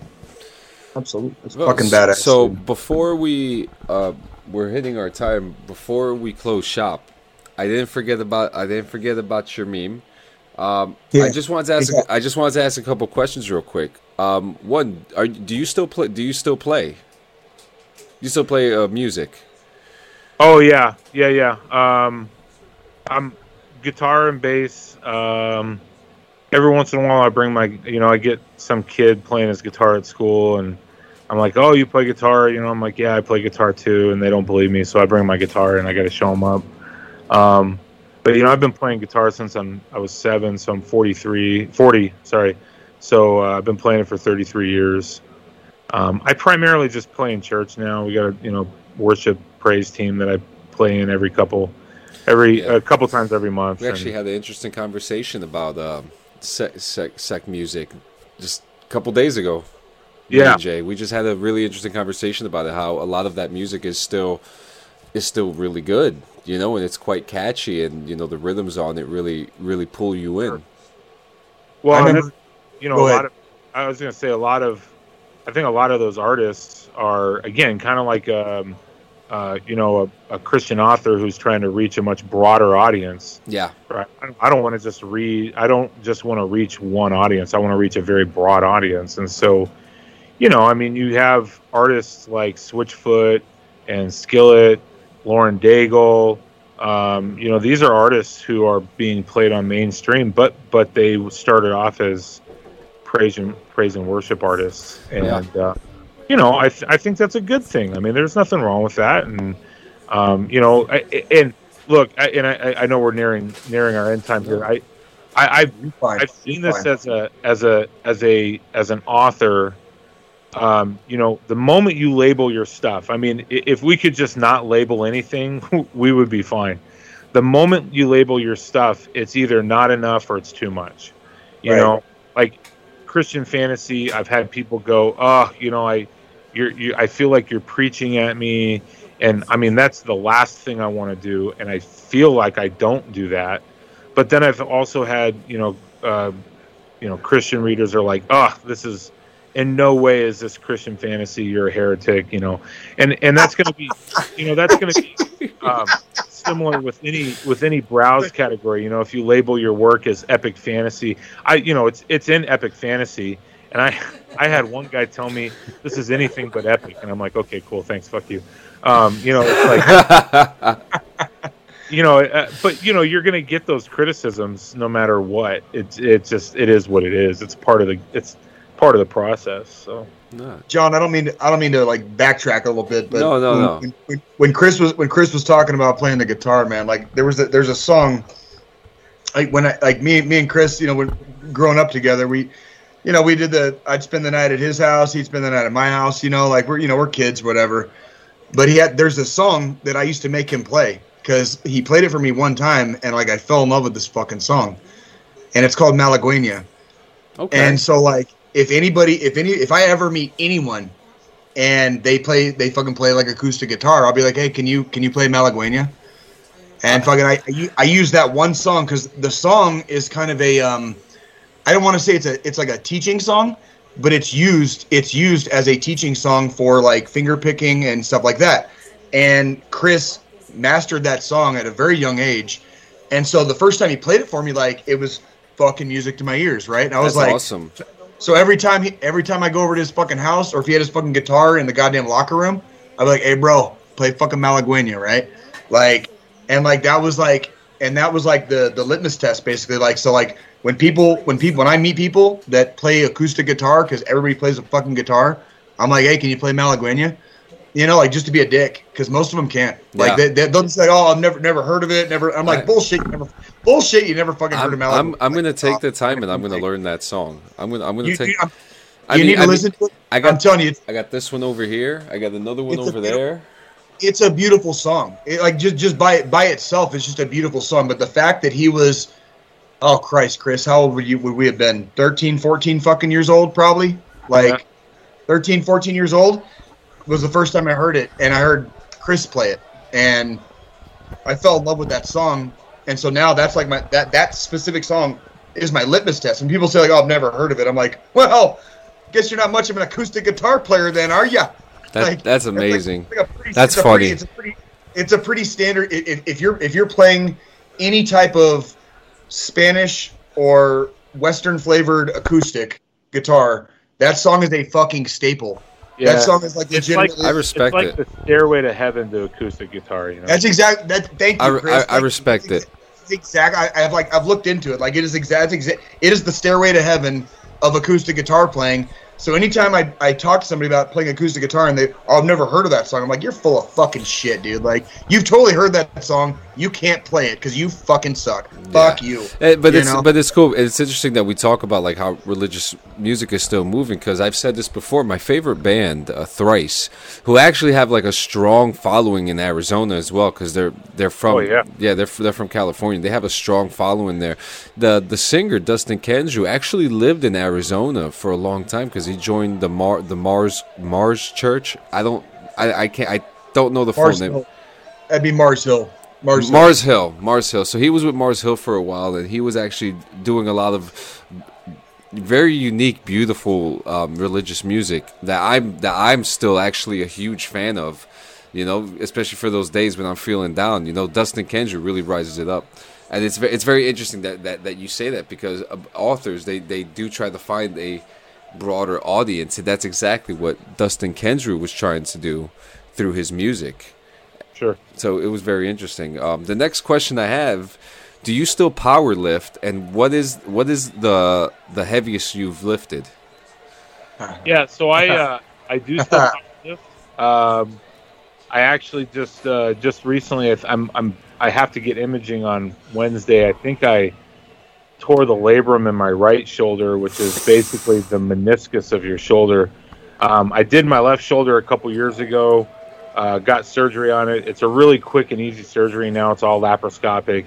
absolutely, it's well, fucking badass. So before we uh, we're hitting our time. Before we close shop. I didn't forget about I didn't forget about your meme. Um, yeah, I just wanted to ask. Exactly. I just wanted to ask a couple questions real quick. Um, one, are, do you still play? Do you still play? You still play uh, music? Oh yeah, yeah, yeah. Um, I'm guitar and bass. Um, every once in a while, I bring my. You know, I get some kid playing his guitar at school, and I'm like, "Oh, you play guitar?" You know, I'm like, "Yeah, I play guitar too," and they don't believe me, so I bring my guitar and I got to show them up. Um, But, you know, I've been playing guitar since I'm, I was seven, so I'm forty-three, forty, sorry. So uh, I've been playing it for thirty-three years. Um, I primarily just play in church now. We got a, you know, worship praise team that I play in every couple, every yeah. a couple times every month. We actually and, had an interesting conversation about um, sec, sec, sec music just a couple days ago. Yeah. Jay, we just had a really interesting conversation about it, how a lot of that music is still is still really good. You know, and it's quite catchy, and you know the rhythms on it really, really pull you in. Well, I remember, you know, a lot of, I was going to say a lot of, I think a lot of those artists are again kind of like, um, uh, you know, a, a Christian author who's trying to reach a much broader audience. Yeah, right. I don't want to just read. I don't just want to reach one audience. I want to reach a very broad audience, and so, you know, I mean, you have artists like Switchfoot and Skillet. Lauren Daigle, um, you know, these are artists who are being played on mainstream, but but they started off as praise and praise and worship artists, and yeah. uh, you know, I th- I think that's a good thing. I mean, there's nothing wrong with that, and um, you know, I, and look, I, and I, I know we're nearing nearing our end time here. I, I I've, I've seen this as a as a as a as an author. Um, you know, the moment you label your stuff, I mean, if we could just not label anything, we would be fine. The moment you label your stuff, it's either not enough or it's too much. You right. know, like Christian fantasy, I've had people go, oh, you know, I you're, you, I feel like you're preaching at me. And I mean, that's the last thing I want to do. And I feel like I don't do that. But then I've also had, you know, uh, you know, Christian readers are like, oh, this is. In no way is this Christian fantasy. You're a heretic, you know, and and that's going to be, you know, that's going to be um, similar with any with any browse category. You know, if you label your work as epic fantasy, I, you know, it's it's in epic fantasy, and I I had one guy tell me this is anything but epic, and I'm like, okay, cool, thanks, fuck you, um, you know, it's like, you know, uh, but you know, you're going to get those criticisms no matter what. It's it's just it is what it is. It's part of the it's. part of the process. So John, I don't mean to, I don't mean to like backtrack a little bit, but no, no, when, no. When, when, when Chris was when Chris was talking about playing the guitar, man, like there was a, there's a song like when I like me me and Chris, you know, when growing up together, we you know, we did the I'd spend the night at his house, he'd spend the night at my house, you know, like we're you know, we're kids whatever. But he had there's a song that I used to make him play cuz he played it for me one time and like I fell in love with this fucking song. And it's called Malagueña. Okay. And so like If anybody, if any, if I ever meet anyone, and they play, they fucking play like acoustic guitar, I'll be like, hey, can you can you play Malagueña? And fucking, I I, I use that one song because the song is kind of a, um, I don't want to say it's a, it's like a teaching song, but it's used, it's used as a teaching song for like finger picking and stuff like that. And Chris mastered that song at a very young age, and so the first time he played it for me, like it was fucking music to my ears, right? And I was That's like, awesome. So every time he, every time I go over to his fucking house, or if he had his fucking guitar in the goddamn locker room, I'd be like, "Hey, bro, play fucking Malagueña, right?" Like, and like that was like, and that was like the the litmus test, basically. Like, so like when people, when people, when I meet people that play acoustic guitar, because everybody plays a fucking guitar, I'm like, "Hey, can you play Malagueña?" You know, like just to be a dick, because most of them can't. Like yeah. they, they, they'll just like, "Oh, I've never, never heard of it." Never, I'm like, I, bullshit, you never, bullshit, you never fucking heard I'm, of Malagueña. I'm, I'm gonna take the time and I'm gonna learn that song. I'm gonna, I'm gonna you, take. You, I you mean, need to I listen mean, to it. I got, I'm telling you, I got this one over here. I got another one over there. It's a beautiful song. It, like just, just by by itself, it's just a beautiful song. But the fact that he was, oh Christ, Chris, how old were you? Would we have been thirteen, fourteen fucking years old, probably? Like yeah. thirteen, fourteen years old. Was the first time I heard it, and I heard Chris play it, and I fell in love with that song, and so now that's like my that that specific song is my litmus test. And people say like, "Oh, I've never heard of it." I'm like, "Well, guess you're not much of an acoustic guitar player, then, are ya?" That, like, that's amazing. Like, like pretty, that's funny. Pretty, it's, a pretty, it's a pretty standard. If, if you're if you're playing any type of Spanish or Western flavored acoustic guitar, that song is a fucking staple. Yeah. That song is like legitimately. It's like, I respect it's like it. The Stairway to Heaven to acoustic guitar. You know? That's exactly that. Thank you, Chris. I, I, I like, respect it. Exactly. I, I've like I've looked into it. Like it is exact. Exa- it is the Stairway to Heaven of acoustic guitar playing. So anytime I, I talk to somebody about playing acoustic guitar and they, oh, I've never heard of that song, I'm like, you're full of fucking shit, dude. Like, you've totally heard that song. You can't play it because you fucking suck. Yeah. Fuck you. Hey, but you it's know? But it's cool. It's interesting that we talk about, like, how religious music is still moving, because I've said this before. My favorite band, uh, Thrice, who actually have, like, a strong following in Arizona as well, because they're, they're from oh, yeah. yeah they're they're from California. They have a strong following there. The, the singer, Dustin Kensrue, actually lived in Arizona for a long time because he joined the Mar the Mars Mars Church. I don't I, I can't I don't know the full name. Hill. That'd be Mars Hill. Mars Hill. Mars Hill. Mars Hill. So he was with Mars Hill for a while, and he was actually doing a lot of very unique, beautiful um, religious music that I'm that I'm still actually a huge fan of. You know, especially for those days when I'm feeling down. You know, Dustin Kensrue really rises it up. And it's it's very interesting that, that, that you say that, because authors they, they do try to find a broader audience, and that's exactly what Dustin Kensrue was trying to do through his music. Sure. So it was very interesting. Um, the next question I have: do you still power lift, and what is what is the the heaviest you've lifted? Yeah, so I uh, I do still power lift. Um, I actually just uh, just recently I, I'm I'm I have to get imaging on Wednesday. I think I. tore the labrum in my right shoulder, which is basically the meniscus of your shoulder. Um, I did my left shoulder a couple years ago, uh, got surgery on it. It's a really quick and easy surgery now. It's all laparoscopic,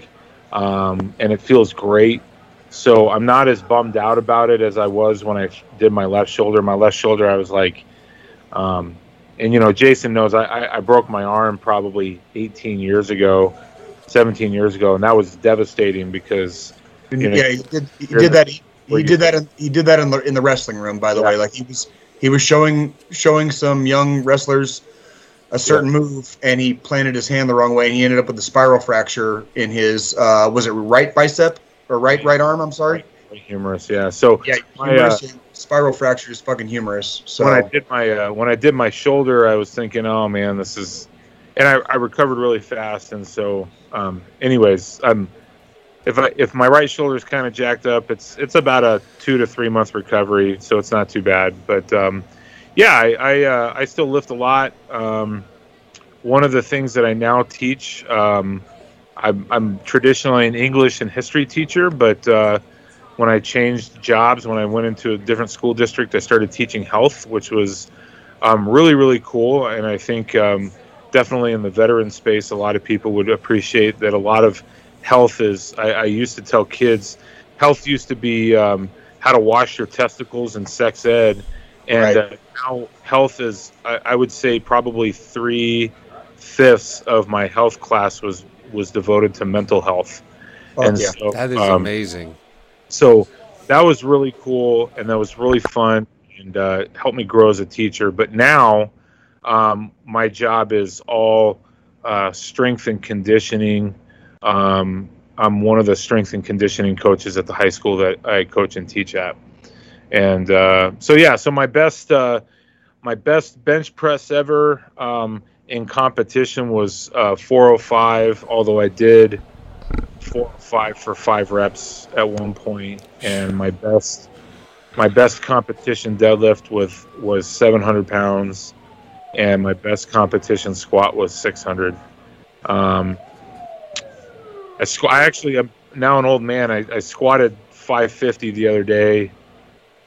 um, and it feels great. So I'm not as bummed out about it as I was when I did my left shoulder. My left shoulder, I was like, um, and you know, Jason knows I, I, I broke my arm probably eighteen years ago, seventeen years ago, and that was devastating because. You know, yeah, he did. He did that. He, he did that. In, he did that in the in the wrestling room. By the yeah. way, like he was he was showing showing some young wrestlers a certain yeah. move, and he planted his hand the wrong way, and he ended up with a spiral fracture in his uh, was it right bicep or right right arm? I'm sorry. Right, humerus. Yeah. So yeah, humerus, my, uh, spiral fracture is fucking humerus. So when I did my uh, when I did my shoulder, I was thinking, oh man, this is, and I, I recovered really fast, and so um, anyways, I'm. If I, if my right shoulder is kind of jacked up, it's it's about a two to three month recovery, so it's not too bad. But um, yeah, I I, uh, I still lift a lot. Um, one of the things that I now teach, um, I'm, I'm traditionally an English and history teacher, but uh, when I changed jobs, when I went into a different school district, I started teaching health, which was um, really really cool, and I think um, definitely in the veteran space, a lot of people would appreciate that a lot of health is, I, I used to tell kids, health used to be um, how to wash your testicles and sex ed. And right. uh, now health is, I, I would say probably three-fifths of my health class was, was devoted to mental health. Oh, and yeah. so, that is um, amazing. So that was really cool, and that was really fun, and uh, helped me grow as a teacher. But now um, my job is all uh, strength and conditioning. Um, I'm one of the strength and conditioning coaches at the high school that I coach and teach at. And uh, so, yeah, so my best uh, my best bench press ever um, in competition was uh, four oh five, although I did four oh five for five reps at one point. And my best my best competition deadlift with, was seven hundred pounds, and my best competition squat was six hundred. Um I, squ- I actually am now an old man. I, I squatted five fifty the other day,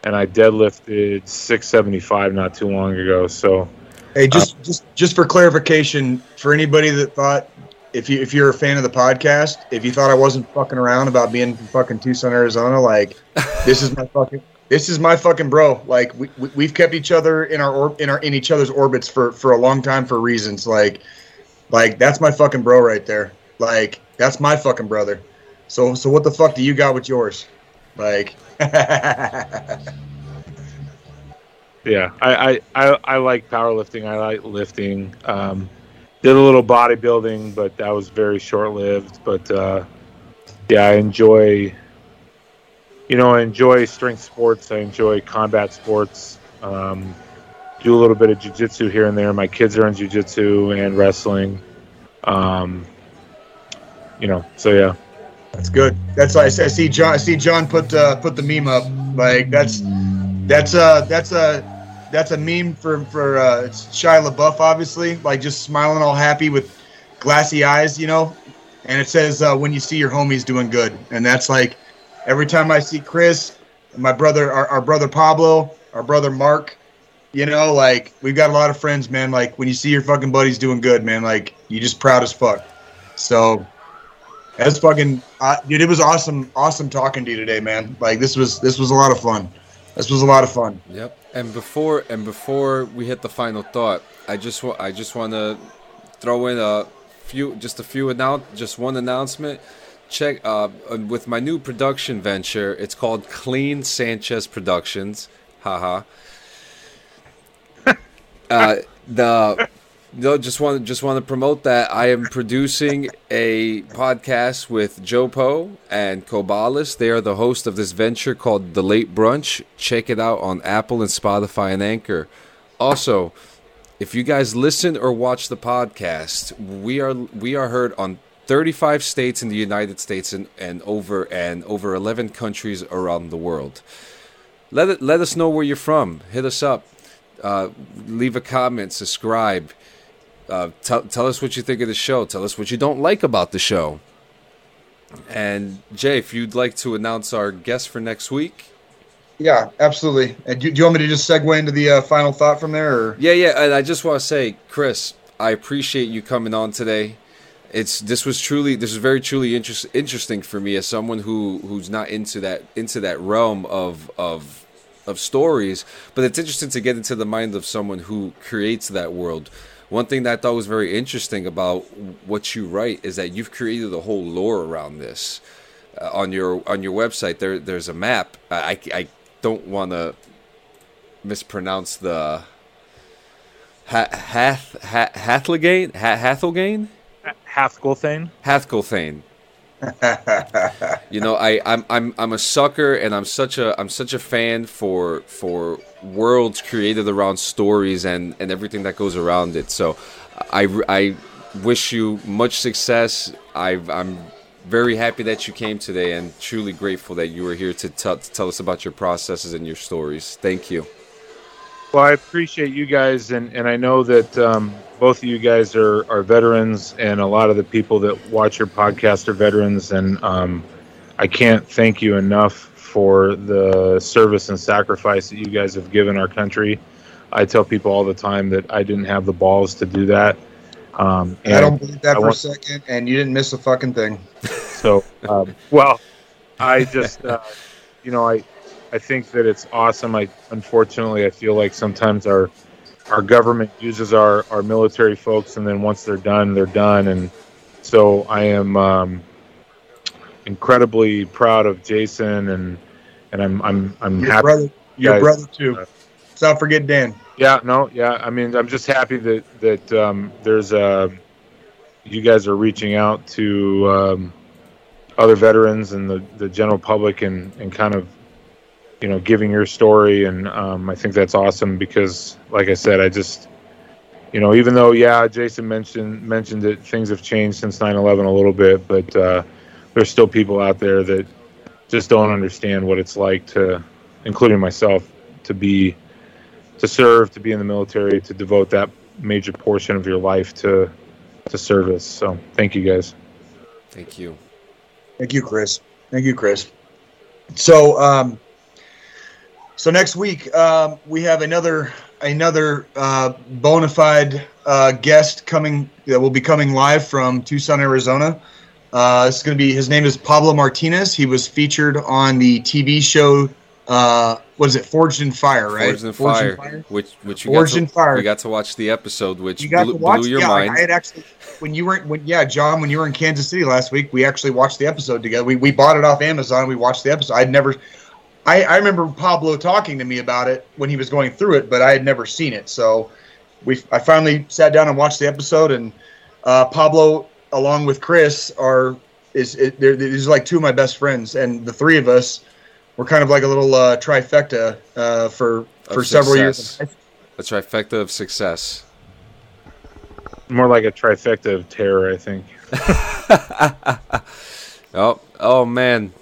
and I deadlifted six seventy-five not too long ago. So, hey, just uh, just just for clarification, for anybody that thought, if you if you're a fan of the podcast, if you thought I wasn't fucking around about being from fucking Tucson, Arizona, like this is my fucking this is my fucking bro. Like we, we we've kept each other in our or- in our in each other's orbits for, for a long time for reasons. Like like that's my fucking bro right there. Like. That's my fucking brother. So so what the fuck do you got with yours? Like Yeah, I, I, I, I like powerlifting. I like lifting. Um, did a little bodybuilding, but that was very short-lived. But uh, yeah, I enjoy you know, I enjoy strength sports. I enjoy combat sports. Um, do a little bit of jiu-jitsu here and there. My kids are in jiu-jitsu and wrestling. Um, you know, so yeah. That's good. That's why I see John. I see John put uh, put the meme up. Like that's that's a that's a that's a meme for for uh, Shia LaBeouf, obviously. Like just smiling, all happy with glassy eyes, you know. And it says uh, when you see your homies doing good, and that's like every time I see Chris, my brother, our, our brother Pablo, our brother Mark. You know, like we've got a lot of friends, man. Like when you see your fucking buddies doing good, man, like you just proud as fuck. So. That's fucking, uh, dude. It was awesome, awesome talking to you today, man. Like this was, this was a lot of fun. This was a lot of fun. Yep. And before, and before we hit the final thought, I just want, I just want to throw in a few, just a few announce, just one announcement. Check uh, with my new production venture. It's called Clean Sanchez Productions. Haha. uh, the. No, just want just want to promote that I am producing a podcast with Joe Poe and Kobalis. They are the host of this venture called The Late Brunch. Check it out on Apple and Spotify and Anchor. Also, if you guys listen or watch the podcast, we are we are heard on thirty-five states in the United States and, and over and over eleven countries around the world. Let it, let us know where you're from. Hit us up. Uh, leave a comment. Subscribe. Uh, tell, tell us what you think of the show. Tell us what you don't like about the show. And Jay, if you'd like to announce our guest for next week. Yeah, absolutely. And do, do you want me to just segue into the uh, final thought from there? Or? Yeah, yeah. And I just want to say, Chris, I appreciate you coming on today. It's this was truly this is very truly interest, interesting for me as someone who, who's not into that into that realm of of. of stories, but it's interesting to get into the mind of someone who creates that world. One thing that I thought was very interesting about what you write is that you've created a whole lore around this. Uh, on your on your website, there there's a map. I, I don't want to mispronounce the ha, Hath ha, Hathlegate ha, Hathelgain Hathgulthane Hathgulthane. You know, I, I'm I'm I'm a sucker, and I'm such a I'm such a fan for for worlds created around stories and, and everything that goes around it. So, I, I wish you much success. I've, I'm very happy that you came today, and truly grateful that you were here to, t- to tell us about your processes and your stories. Thank you. Well, I appreciate you guys, and, and I know that um, both of you guys are, are veterans, and a lot of the people that watch your podcast are veterans, and um, I can't thank you enough for the service and sacrifice that you guys have given our country. I tell people all the time that I didn't have the balls to do that. Um, and I don't believe that I for want- a second, and you didn't miss a fucking thing. So, um, well, I just, uh, you know, I... I think that it's awesome. I unfortunately I feel like sometimes our our government uses our, our military folks, and then once they're done, they're done. And so I am um, incredibly proud of Jason, and and I'm I'm I'm your happy. Brother, your guys, brother too. Uh, so don't forget Dan. Yeah, no, yeah. I mean, I'm just happy that that um, there's a you guys are reaching out to um, other veterans and the, the general public, and, and kind of. You know, giving your story, and um, I think that's awesome because, like I said, I just, you know, even though, yeah, Jason mentioned mentioned that things have changed since nine eleven a little bit, but uh, there's still people out there that just don't understand what it's like to, including myself, to be, to serve, to be in the military, to devote that major portion of your life to, to service. So, thank you guys. Thank you. Thank you, Chris. Thank you, Chris. So, um, So next week um, we have another another uh, bona fide uh, guest coming that will be coming live from Tucson, Arizona. Uh, it's going to be his name is Pablo Martinez. He was featured on the T V show. Uh, what is it? Forged in Fire, right? Forged in Forged Fire, Fire, which which you Forged got to, in Fire. We got to watch the episode, which you got blew, to watch, blew your yeah, mind. I had actually when you were when yeah John when you were in Kansas City last week, we actually watched the episode together. We we bought it off Amazon. We watched the episode. I'd never. I, I remember Pablo talking to me about it when he was going through it, but I had never seen it. So we, I finally sat down and watched the episode, and uh, Pablo, along with Chris, are is it, they're, they're like two of my best friends, and the three of us we're kind of like a little uh, trifecta uh, for for several years. A trifecta of success. More like a trifecta of terror, I think. oh, oh man,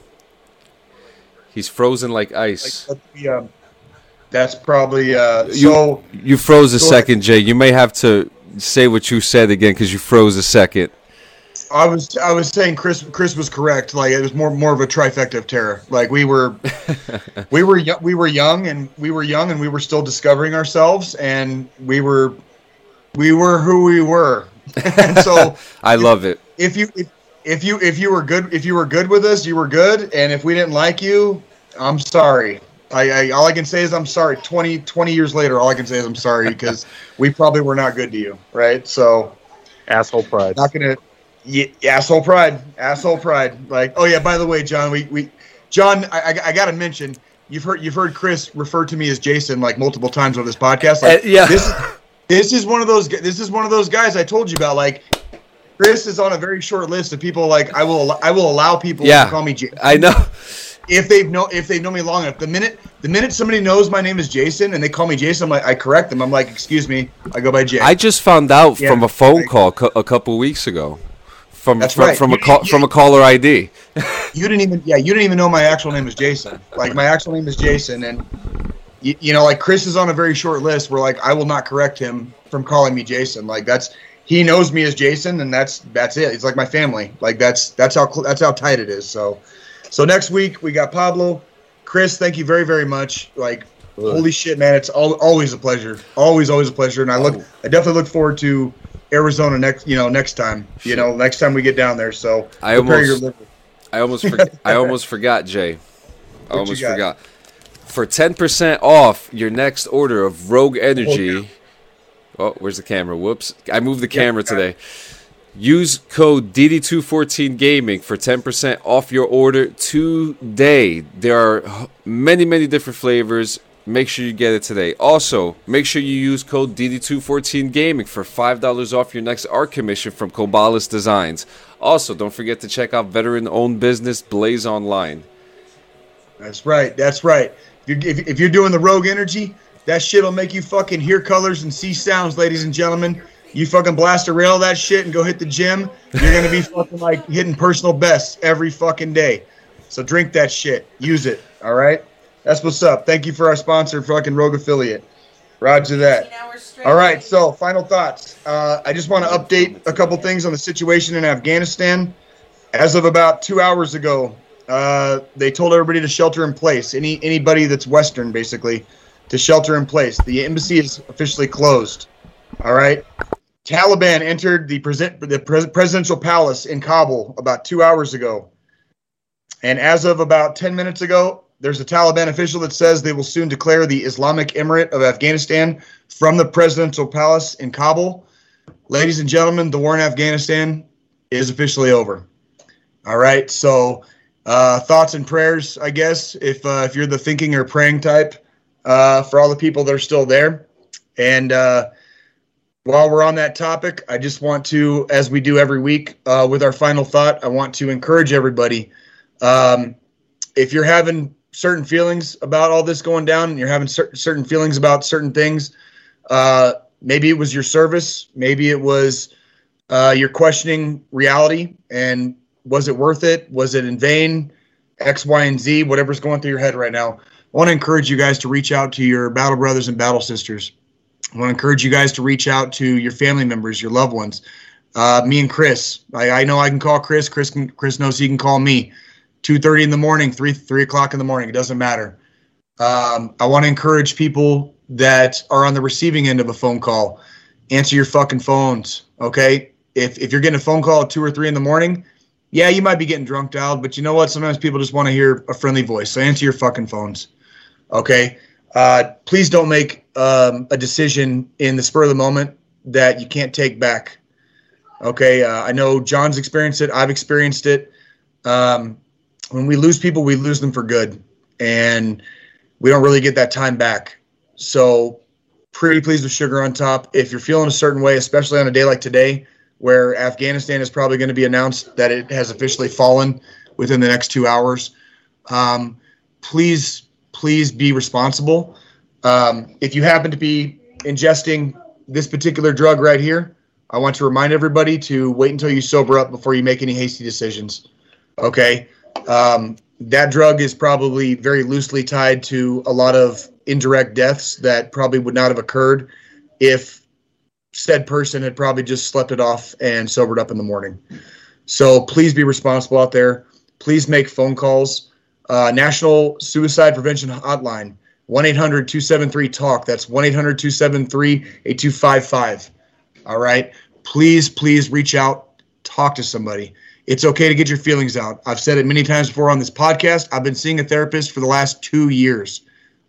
he's frozen like ice. Like, that's, the, um, that's probably uh, you, so. You froze a so second, Jay. You may have to say what you said again because you froze a second. I was I was saying Chris Chris was correct. Like it was more more of a trifecta of terror. Like we were we were we were young and we were young and we were still discovering ourselves and we were we were who we were. And so I if, love it. If you if, if you if you were good if you were good with us, you were good, and if we didn't like you, I'm sorry. I, I all I can say is I'm sorry. twenty, twenty years later, all I can say is I'm sorry because we probably were not good to you, right? So asshole pride. Not going to Yeah, asshole pride, asshole pride. Like, oh yeah. By the way, John, we, we John, I, I, I gotta mention, you've heard you've heard Chris refer to me as Jason like multiple times on this podcast. Like, uh, yeah, this is this is one of those this is one of those guys I told you about. Like, Chris is on a very short list of people. Like, I will I will allow people yeah, to call me Jason. I know if they know if they know me long enough. The minute the minute somebody knows my name is Jason and they call me Jason, I'm like, I correct them. I'm like, excuse me, I go by Jay. I just found out yeah, from a phone call co- a couple weeks ago. From That's from, right. from a call, from a caller I D. You didn't even yeah you didn't even know my actual name is Jason. Like my actual name is Jason, and you, you know like Chris is on a very short list. We're like I will not correct him from calling me Jason. Like that's he knows me as Jason, and that's that's it. It's like my family. Like that's that's how that's how tight it is. So so next week we got Pablo, Chris. Thank you very very much. Like Ugh. holy shit, man! It's all, always a pleasure. Always always a pleasure. And I look oh. I definitely look forward to Arizona next, you know, next time, you know, next time we get down there. So I almost, your liver. I almost, for, I almost forgot, Jay. I what almost forgot. For ten percent off your next order of Rogue Energy. Oh, yeah. oh where's the camera? Whoops! I moved the camera yeah, today. Use code D D two fourteen Gaming for ten percent off your order today. There are many, many different flavors. Make sure you get it today. Also, make sure you use code D D two fourteen Gaming for five dollars off your next art commission from Cobalis Designs. Also, don't forget to check out veteran-owned business Blaze Online. That's right. That's right. If you're, if, if you're doing the Rogue Energy, that shit will make you fucking hear colors and see sounds, ladies and gentlemen. You fucking blast a rail that shit and go hit the gym. You're going to be fucking like hitting personal bests every fucking day. So drink that shit. Use it. All right? That's what's up. Thank you for our sponsor, fucking Rogue Affiliate. Roger that. All right, so final thoughts. Uh, I just want to update a couple things on the situation in Afghanistan. As of about two hours ago, uh, they told everybody to shelter in place, Any anybody that's Western, basically, to shelter in place. The embassy is officially closed. All right? Taliban entered the, present, the pres- presidential palace in Kabul about two hours ago. And as of about ten minutes ago, there's a Taliban official that says they will soon declare the Islamic Emirate of Afghanistan from the presidential palace in Kabul. Ladies and gentlemen, the war in Afghanistan is officially over. All right, so uh, thoughts and prayers, I guess, if uh, if you're the thinking or praying type, uh, for all the people that are still there. And uh, while we're on that topic, I just want to, as we do every week, uh, with our final thought, I want to encourage everybody. Um, if you're having certain feelings about all this going down and you're having cer- certain feelings about certain things. Uh, maybe it was your service. Maybe it was uh, you're questioning reality and was it worth it? Was it in vain? X, Y, and Z, whatever's going through your head right now. I want to encourage you guys to reach out to your battle brothers and battle sisters. I want to encourage you guys to reach out to your family members, your loved ones. Uh, me and Chris, I, I know I can call Chris. Chris can, Chris knows he can call me. two thirty in the morning, three, three o'clock in the morning. It doesn't matter. Um, I want to encourage people that are on the receiving end of a phone call. Answer your fucking phones, okay? If if you're getting a phone call at two or three in the morning, yeah, you might be getting drunk dialed, but you know what? Sometimes people just want to hear a friendly voice. So answer your fucking phones, okay? Uh, please don't make um, a decision in the spur of the moment that you can't take back, okay? Uh, I know John's experienced it. I've experienced it. Um When we lose people, we lose them for good, and we don't really get that time back. So pretty pleased with sugar on top. If you're feeling a certain way, especially on a day like today, where Afghanistan is probably going to be announced that it has officially fallen within the next two hours, um, please, please be responsible. Um, if you happen to be ingesting this particular drug right here, I want to remind everybody to wait until you sober up before you make any hasty decisions. Okay. Um, that drug is probably very loosely tied to a lot of indirect deaths that probably would not have occurred if said person had probably just slept it off and sobered up in the morning. So please be responsible out there. Please make phone calls. Uh, National Suicide Prevention Hotline, one eight hundred two seven three talk. That's one eight hundred two seven three eight two five five. All right. Please, please reach out. Talk to somebody. It's okay to get your feelings out. I've said it many times before on this podcast. I've been seeing a therapist for the last two years.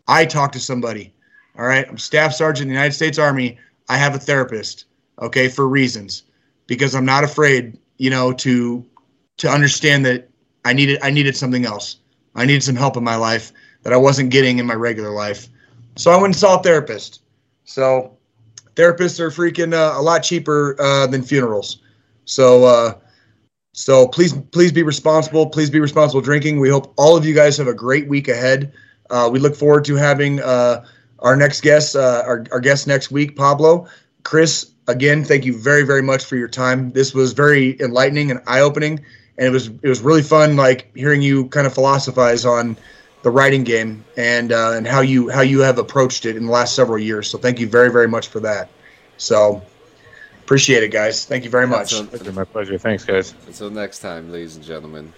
I talk to somebody. All right. I'm Staff Sergeant in the United States Army. I have a therapist. Okay. For reasons, because I'm not afraid, you know, to, to understand that I needed, I needed something else. I needed some help in my life that I wasn't getting in my regular life. So I went and saw a therapist. So therapists are freaking uh, a lot cheaper uh, than funerals. So, uh, so please, please be responsible. Please be responsible drinking. We hope all of you guys have a great week ahead. Uh, we look forward to having uh, our next guest, uh, our, our guest next week, Pablo. Chris, again, thank you very, very much for your time. This was very enlightening and eye-opening, and it was it was really fun, like hearing you kind of philosophize on the writing game and uh, and how you how you have approached it in the last several years. So thank you very, very much for that. So appreciate it, guys. Thank you very much. It's been my pleasure. Thanks, guys. Until next time, ladies and gentlemen.